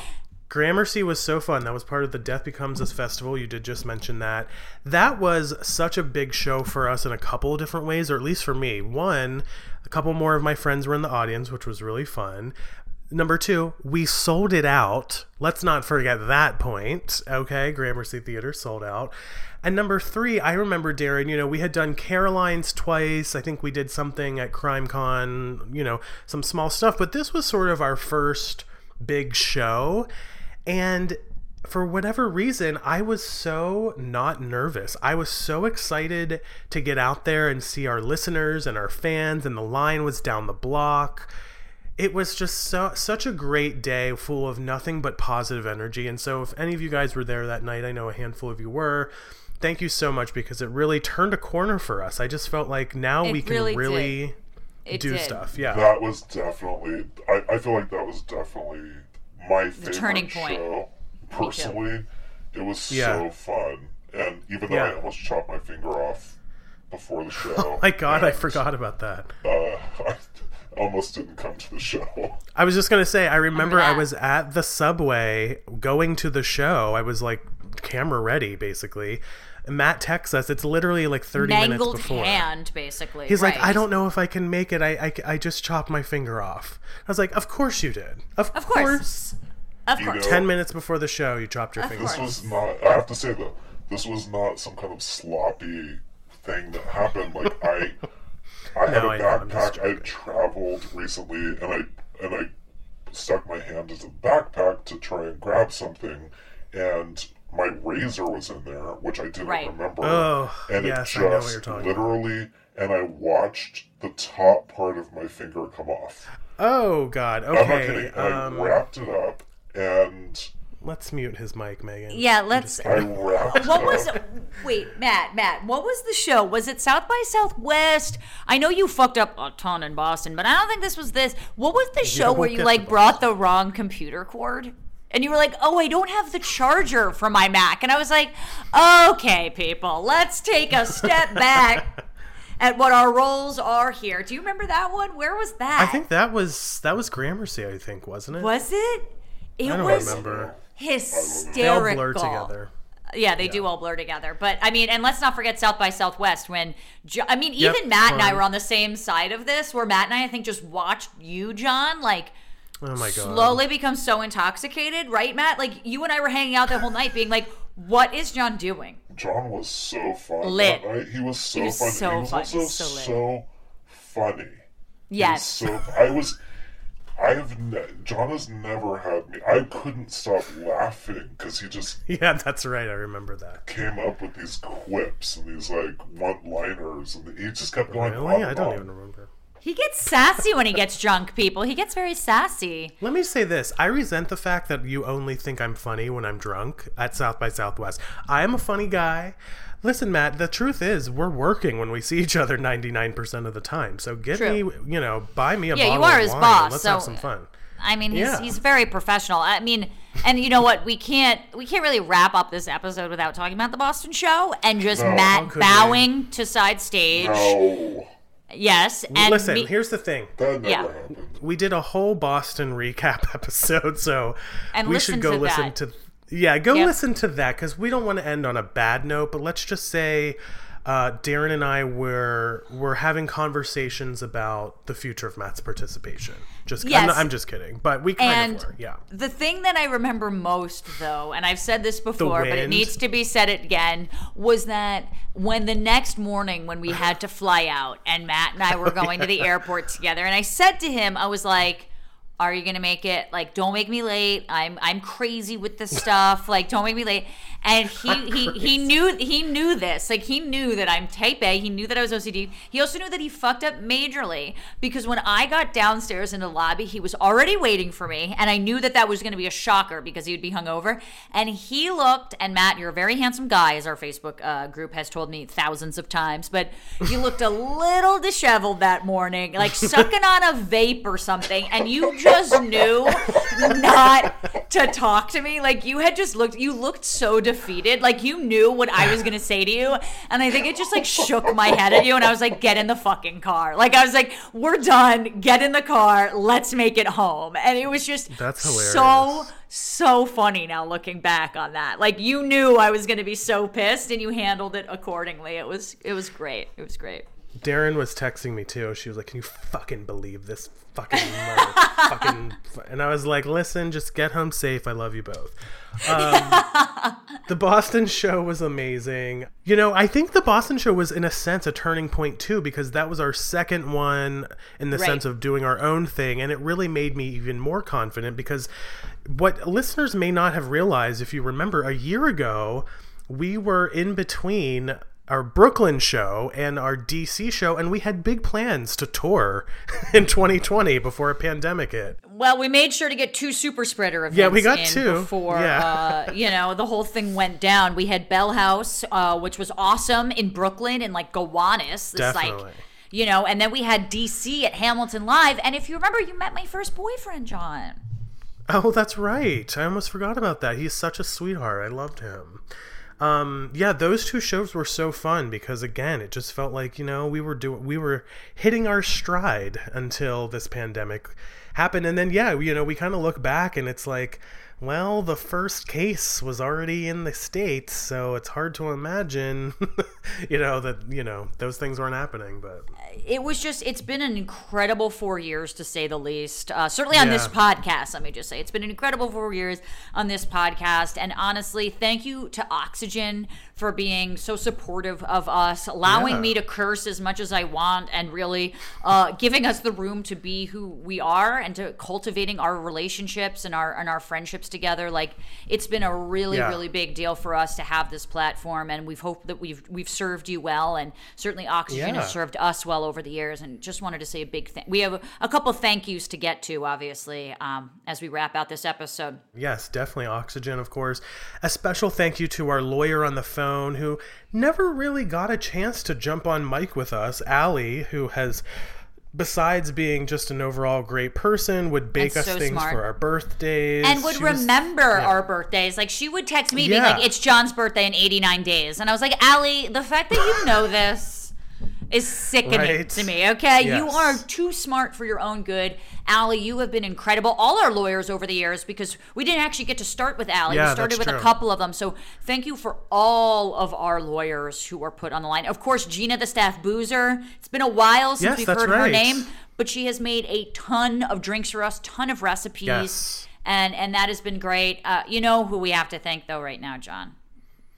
Gramercy was so fun. That was part of the Death Becomes Us Festival. You did just mention that. That was such a big show for us in a couple of different ways, or at least for me. One, a couple more of my friends were in the audience, which was really fun. Number two, we sold it out. Let's not forget that point. Okay, Gramercy Theater sold out. And number three, I remember, Darren, you know, we had done Carolines twice. I think we did something at CrimeCon, you know, some small stuff. But this was sort of our first big show. And for whatever reason, I was so not nervous. I was so excited to get out there and see our listeners and our fans, and the line was down the block. It was just so, such a great day full of nothing but positive energy. And so if any of you guys were there that night, I know a handful of you were, thank you so much, because it really turned a corner for us. I just felt like now it we can really, really do did. stuff. Yeah, that was definitely, I, I feel like that was definitely... my favorite the turning point. show, personally. It was yeah. so fun. And even though yeah. I almost chopped my finger off before the show. Oh my God, and, I forgot about that. Uh, I almost didn't come to the show. I was just going to say, I remember I was at the subway going to the show. I was like camera ready, basically. Matt texts us. It's literally like thirty Mangled minutes before. hand, basically. He's right. like, I don't know if I can make it. I, I, I just chopped my finger off. I was like, of course you did. Of, of course. course. Of you course. Know, ten minutes before the show, you chopped your of finger off. This was not, I have to say though, this was not some kind of sloppy thing that happened. Like I, I had no, a backpack. I, I traveled recently and I, and I stuck my hand into the backpack to try and grab something, and my razor was in there, which I didn't right. remember. Oh, and yes, it just literally, about. and I watched the top part of my finger come off. Oh, God. Okay. I'm not kidding. Um, I wrapped it up and... Let's mute his mic, Megan. Yeah, let's... I wrapped what it was up. Wait, Matt, Matt, what was the show? Was it South by Southwest? I know you fucked up a ton in Boston, but I don't think this was this. What was the show you where you, like, brought the wrong computer cord? And you were like, oh, I don't have the charger for my Mac. And I was like, okay, people, let's take a step back at what our roles are here. Do you remember that one? Where was that? I think that was that was Gramercy, I think, wasn't it? Was it? It I don't was remember. Hysterical. They all blur together. Yeah, they yeah. do all blur together. But, I mean, and let's not forget South by Southwest when, I mean, even yep, Matt and I were on the same side of this, where Matt and I, I think, just watched you, John, like, oh my God, slowly become so intoxicated, right, Matt? Like, you and I were hanging out the whole night being like, what is John doing? John was so fun. Lit. That night. He was so he was funny. So he was fun. also so, so funny. Yes. So, I was... I have ne- John has never had me. I couldn't stop laughing because he just yeah, that's right. I remember that came up with these quips and these like one-liners, and he just kept going. Really, on I don't on. even remember. He gets sassy when he gets drunk, people. He gets very sassy. Let me say this. I resent the fact that you only think I'm funny when I'm drunk at South by Southwest. I am a funny guy. Listen, Matt, the truth is we're working when we see each other ninety-nine percent of the time. So get True. me, you know, buy me a yeah, bottle of wine. Yeah, you are his boss. Let's so, have some fun. I mean, he's, yeah. he's very professional. I mean, and you know what? We can't we can't really wrap up this episode without talking about the Boston show and just no, Matt bowing we? to side stage. No. Yes, and listen, me- here's the thing. Yeah. We did a whole Boston recap episode, so and we should go to listen that. to Yeah, go yep. listen to that, because we don't want to end on a bad note, but let's just say uh, Darren and I were were having conversations about the future of Matt's participation. Just yes. I'm, not, I'm just kidding, but we kind and of were. Yeah. The thing that I remember most, though, and I've said this before, but it needs to be said again, was that when the next morning when we had to fly out and Matt and I were going oh, yeah. to the airport together, and I said to him, I was like, are you going to make it? Like, don't make me late. I'm I'm crazy with this stuff. Like, don't make me late. And he he, he knew he knew this. Like, he knew that I'm type A. He knew that I was O C D. He also knew that he fucked up majorly, because when I got downstairs in the lobby, he was already waiting for me. And I knew that that was going to be a shocker because he would be hungover. And he looked, and Matt, you're a very handsome guy, as our Facebook uh, group has told me thousands of times. But you looked a little disheveled that morning, like sucking on a vape or something. And you just... just knew not to talk to me. Like, you had just looked, you looked so defeated. Like, you knew what I was going to say to you. And I think it just, like, shook my head at you. And I was like, get in the fucking car. Like, I was like, we're done. Get in the car. Let's make it home. And it was just That's hilarious. so, so funny now looking back on that. Like, you knew I was going to be so pissed, and you handled it accordingly. It was, it was great. It was great. Darren was texting me too. She was like, can you fucking believe this fucking mother fucking fu-? And I was like, listen, just get home safe. I love you both. Um, the Boston show was amazing. You know, I think the Boston show was, in a sense, a turning point too, because that was our second one in the right. sense of doing our own thing. And it really made me even more confident, because what listeners may not have realized, if you remember, a year ago, we were in between our Brooklyn show and our D C show, and we had big plans to tour in twenty twenty before a pandemic hit. Well, we made sure to get two super spreader events. Yeah, we got in two before yeah. uh, you know, the whole thing went down. We had Bell House, uh, which was awesome in Brooklyn, and like Gowanus. This Definitely. Like, you know, and then we had D C at Hamilton Live. And if you remember, you met my first boyfriend, John. Oh, that's right. I almost forgot about that. He's such a sweetheart. I loved him. Um, yeah, those two shows were so fun because, again, it just felt like, you know, we were doing, we were hitting our stride until this pandemic happened. And then, yeah, you know, we kind of look back and it's like, well, the first case was already in the States, so it's hard to imagine, you know, that, you know, those things weren't happening. But it was just, it's been an incredible four years, to say the least. Uh, certainly on yeah. this podcast, let me just say, it's been an incredible four years on this podcast. And honestly, thank you to Oxygen for being so supportive of us, allowing yeah. me to curse as much as I want, and really uh, giving us the room to be who we are, and to cultivating our relationships and our and our friendships together. Like, it's been a really yeah. really big deal for us to have this platform, and we've hoped that we've we've served you well, and certainly Oxygen yeah. has served us well over the years. And just wanted to say a big thank. We have a, a couple thank yous to get to, obviously, um as we wrap out this episode. Yes, definitely Oxygen, of course. A special thank you to our lawyer on the phone, who never really got a chance to jump on mic with us, Allie, who has, besides being just an overall great person, would bake That's us so things smart. for our birthdays. And would she remember was, yeah. our birthdays. Like, she would text me yeah. being like, it's John's birthday in eighty-nine days. And I was like, Allie, the fact that you know this is sickening right? to me, okay? Yes. You are too smart for your own good. Allie, you have been incredible. All our lawyers over the years, because we didn't actually get to start with Allie. Yeah, we started with true. a couple of them. So thank you for all of our lawyers who are put on the line. Of course, Gina, the staff boozer. It's been a while since yes, we've heard right. her name, but she has made a ton of drinks for us, ton of recipes. Yes. And and that has been great. Uh, you know who we have to thank, though, right now, John?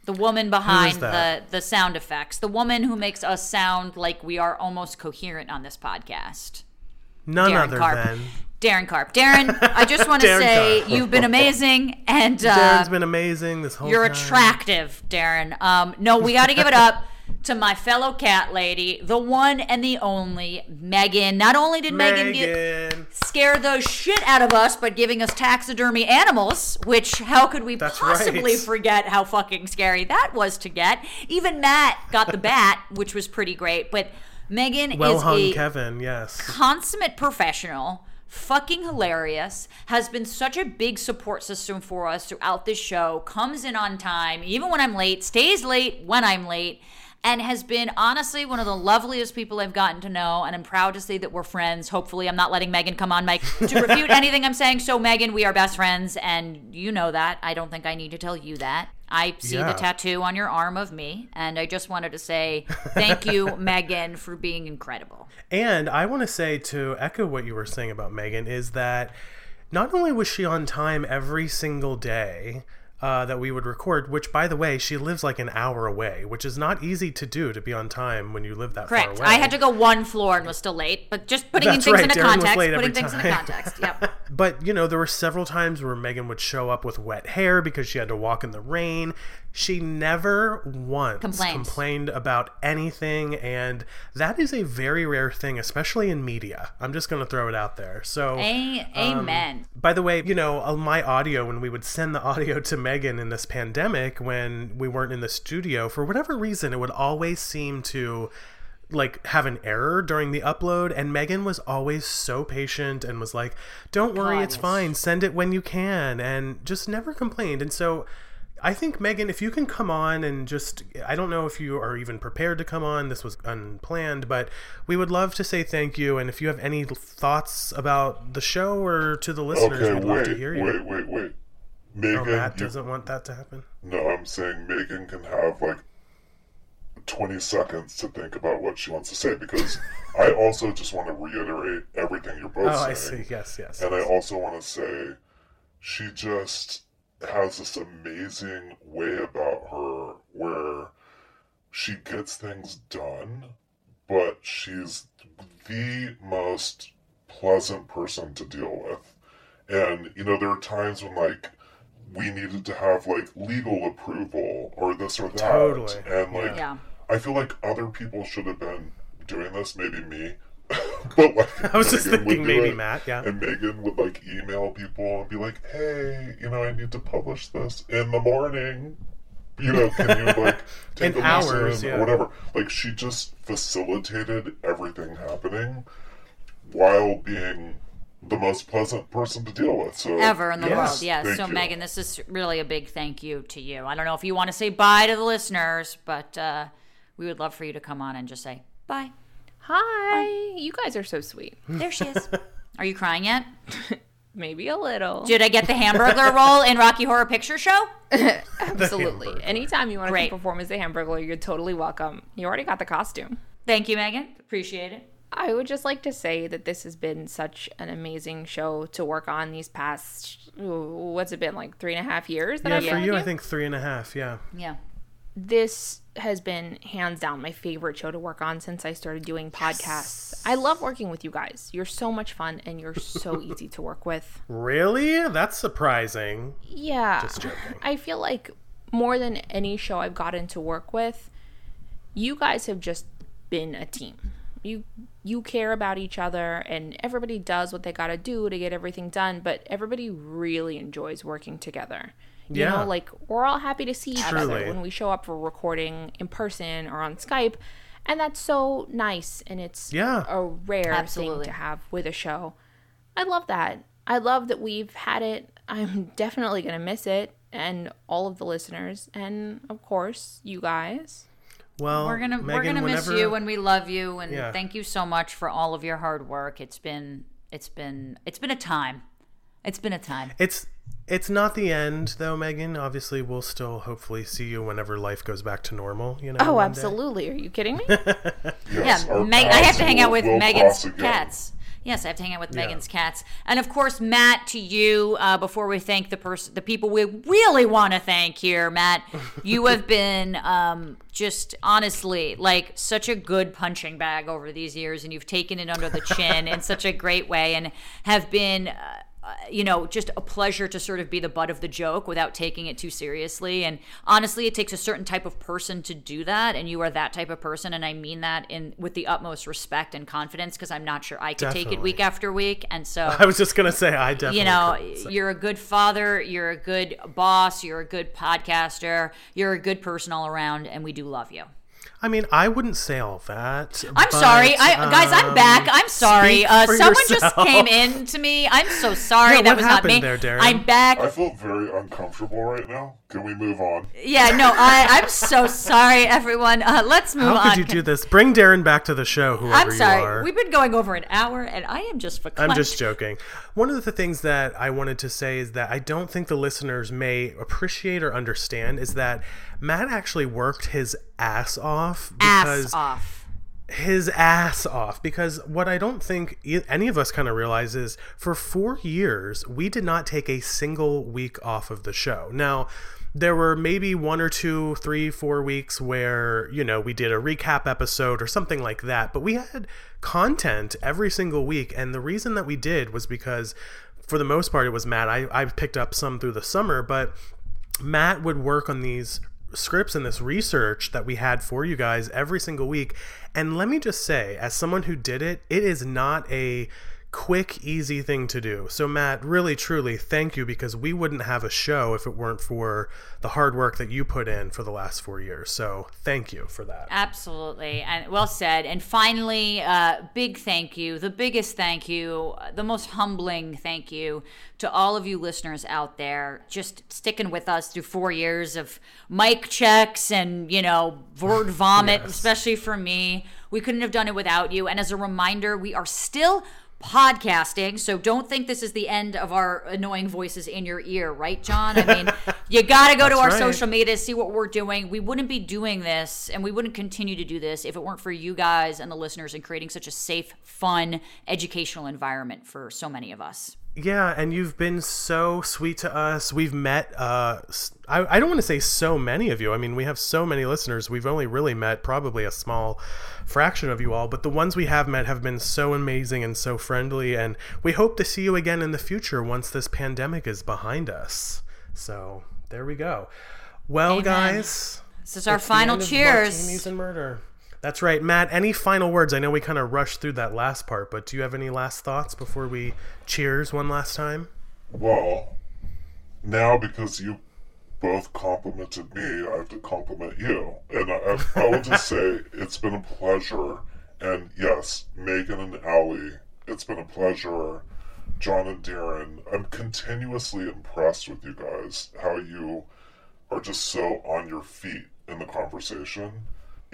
The woman behind the, the sound effects. The woman who makes us sound like we are almost coherent on this podcast. None other than... Darren Carp. Darren, I just want to say Carp. You've been amazing. And uh, Darren's been amazing this whole you're time. You're attractive, Darren. Um, no, we got to give it up to my fellow cat lady, the one and the only Megan. Not only did Megan, Megan get, scare the shit out of us by giving us taxidermy animals, which how could we That's possibly right. forget how fucking scary that was to get? Even Matt got the bat, which was pretty great. But Megan well is hung a Kevin, yes. consummate professional. Fucking hilarious, has been such a big support system for us throughout this show, comes in on time, even when I'm late, stays late when I'm late, and has been honestly one of the loveliest people I've gotten to know, and I'm proud to say that we're friends. Hopefully I'm not letting Megan come on, Mike, to refute anything I'm saying. So Megan, we are best friends, and you know that. I don't think I need to tell you that. I see yeah. the tattoo on your arm of me, and I just wanted to say thank you, Megan, for being incredible. And I want to say, to echo what you were saying about Megan, is that not only was she on time every single day uh, that we would record, which, by the way, she lives like an hour away, which is not easy to do, to be on time when you live that Correct. far away. Correct. I had to go one floor and was still late, but just putting That's in things right. into Darren context, was late putting every things time. into context, yep. But, you know, there were several times where Megan would show up with wet hair because she had to walk in the rain. She never once complained, complained about anything, and that is a very rare thing, especially in media. I'm just going to throw it out there. So, a- um, Amen. By the way, you know, my audio, when we would send the audio to Megan in this pandemic when we weren't in the studio, for whatever reason, it would always seem to... like have an error during the upload, and Megan was always so patient and was like, don't worry, God, it's yes. fine, send it when you can, and just never complained. And so I think, Megan, if you can come on and just, I don't know if you are even prepared to come on, this was unplanned, but we would love to say thank you, and if you have any thoughts about the show or to the listeners, okay, we'd wait, love to hear you. wait wait wait Megan, oh, Matt you... doesn't want that to happen. No, I'm saying Megan can have like twenty seconds to think about what she wants to say, because I also just want to reiterate everything you're both oh, saying. I see. Yes, yes. And yes. I also want to say she just has this amazing way about her where she gets things done, but she's the most pleasant person to deal with. And, you know, there are times when, like, we needed to have, like, legal approval or this or that. Totally. And, like, yeah. I feel like other people should have been doing this, maybe me. But, like, I was Megan just thinking maybe it, Matt, yeah. And Megan would, like, email people and be like, hey, you know, I need to publish this in the morning. You know, can you, like, take in a hours, lesson yeah. or whatever. Like, she just facilitated everything happening while being... the most pleasant person to deal with. So, ever in the yes. world, yes. Thank so, you. Megan, this is really a big thank you to you. I don't know if you want to say bye to the listeners, but uh, we would love for you to come on and just say bye. Hi. Bye. You guys are so sweet. There she is. Are you crying yet? Maybe a little. Did I get the hamburger roll in Rocky Horror Picture Show? Absolutely. Anytime you want Great. to perform as a hamburger, you're totally welcome. You already got the costume. Thank you, Megan. Appreciate it. I would just like to say that this has been such an amazing show to work on these past, what's it been, like three and a half years? That yeah, I've for you, you, I think three and a half, yeah. Yeah. This has been, hands down, my favorite show to work on since I started doing podcasts. Yes. I love working with you guys. You're so much fun, and you're so easy to work with. Really? That's surprising. Yeah. Just joking. I feel like more than any show I've gotten to work with, you guys have just been a team. You you care about each other, and everybody does what they gotta do to get everything done, but everybody really enjoys working together. You yeah. know, like, we're all happy to see each Truly. other when we show up for recording in person or on Skype, and that's so nice, and it's yeah. a rare Absolutely. thing to have with a show. I love that. I love that we've had it. I'm definitely gonna miss it, and all of the listeners, and, of course, you guys. Well, we're gonna Megan, we're gonna miss whenever, you, and we love you, and yeah. thank you so much for all of your hard work. It's been it's been it's been a time. It's been a time. It's it's not the end though, Megan. Obviously, we'll still hopefully see you whenever life goes back to normal. You know. Oh, absolutely. Day. Are you kidding me? yes, yeah, Meg. I have to hang out with Megan's cats. Yes, I have to hang out with yeah. Megan's cats, and of course, Matt. To you, uh, before we thank the person, the people we really want to thank here, Matt. You have been um, just honestly like such a good punching bag over these years, and you've taken it under the chin in such a great way, and have been, uh, you know, just a pleasure to sort of be the butt of the joke without taking it too seriously. And honestly, it takes a certain type of person to do that, and you are that type of person, and I mean that in with the utmost respect and confidence, because I'm not sure I could definitely. take it week after week. And so I was just gonna say, I definitely, you know, couldn't. You're a good father, you're a good boss, you're a good podcaster, you're a good person all around, and we do love you. I mean, I wouldn't say all that. I'm but, sorry. I, um, guys, I'm back. I'm sorry. Uh, someone yourself. just came in to me. I'm so sorry. Yeah, that was not me. There, Darren? I'm back. I feel very uncomfortable right now. Can we move on? Yeah, no, I, I'm so sorry, everyone. Uh, let's move How on. How could you do this? Bring Darren back to the show, whoever you are. I'm sorry. Are. We've been going over an hour, and I am just verklempt. I'm just joking. One of the things that I wanted to say is that I don't think the listeners may appreciate or understand is that Matt actually worked his ass off because ass off. his ass off because what I don't think any of us kind of realize is for four years we did not take a single week off of the show. Now, there were maybe one or two, three, four weeks where, you know, we did a recap episode or something like that, but we had content every single week, and the reason that we did was because for the most part it was Matt. I, I picked up some through the summer, but Matt would work on these scripts and this research that we had for you guys every single week. And let me just say, as someone who did it, it is not a quick, easy thing to do. So Matt, really, truly, thank you, because we wouldn't have a show if it weren't for the hard work that you put in for the last four years. So thank you for that. Absolutely. And well said. And finally, uh, big thank you, the biggest thank you, the most humbling thank you to all of you listeners out there, just sticking with us through four years of mic checks and, you know, word vomit, yes. especially for me. We couldn't have done it without you. And as a reminder, we are still podcasting, so don't think this is the end of our annoying voices in your ear, right, John? I mean, you gotta go to our right. social media, see what we're doing. We wouldn't be doing this, and we wouldn't continue to do this if it weren't for you guys and the listeners and creating such a safe, fun, educational environment for so many of us. Yeah, and you've been so sweet to us. We've met, uh, I, I don't want to say so many of you. I mean, we have so many listeners. We've only really met probably a small fraction of you all, but the ones we have met have been so amazing and so friendly, and we hope to see you again in the future once this pandemic is behind us. So there we go. Well, Amen. guys, this is our final cheers. Martinis and Murder. That's right. Matt, any final words? I know we kind of rushed through that last part, but do you have any last thoughts before we cheers one last time? Well, now because you both complimented me, I have to compliment you. And I, I will just say it's been a pleasure. And yes, Megan and Allie, it's been a pleasure. John and Darren, I'm continuously impressed with you guys, how you are just so on your feet in the conversation.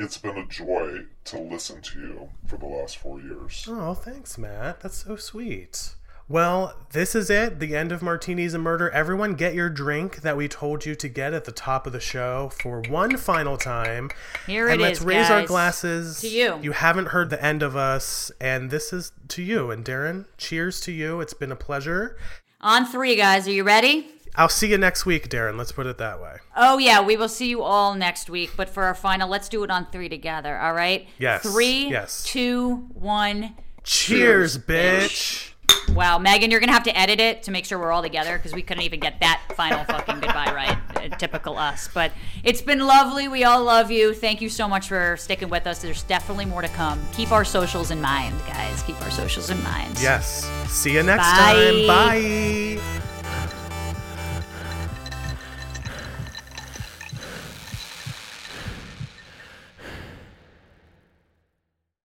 It's been a joy to listen to you for the last four years. Oh, thanks, Matt. That's so sweet. Well, this is it. The end of Martinis and Murder. Everyone get your drink that we told you to get at the top of the show for one final time. Here it is, and let's raise guys. our glasses. To you. You haven't heard the end of us, and this is to you. And Darren, cheers to you. It's been a pleasure. On three, guys. Are you ready? I'll see you next week, Darren. Let's put it that way. Oh, yeah. We will see you all next week. But for our final, let's do it on three together. All right? Yes. Three, yes. two, one. Cheers, two, bitch. bitch. Wow. Megan, you're going to have to edit it to make sure we're all together, because we couldn't even get that final fucking goodbye right. Typical us. But it's been lovely. We all love you. Thank you so much for sticking with us. There's definitely more to come. Keep our socials in mind, guys. Keep our socials in mind. Yes. See you next Bye. time. Bye.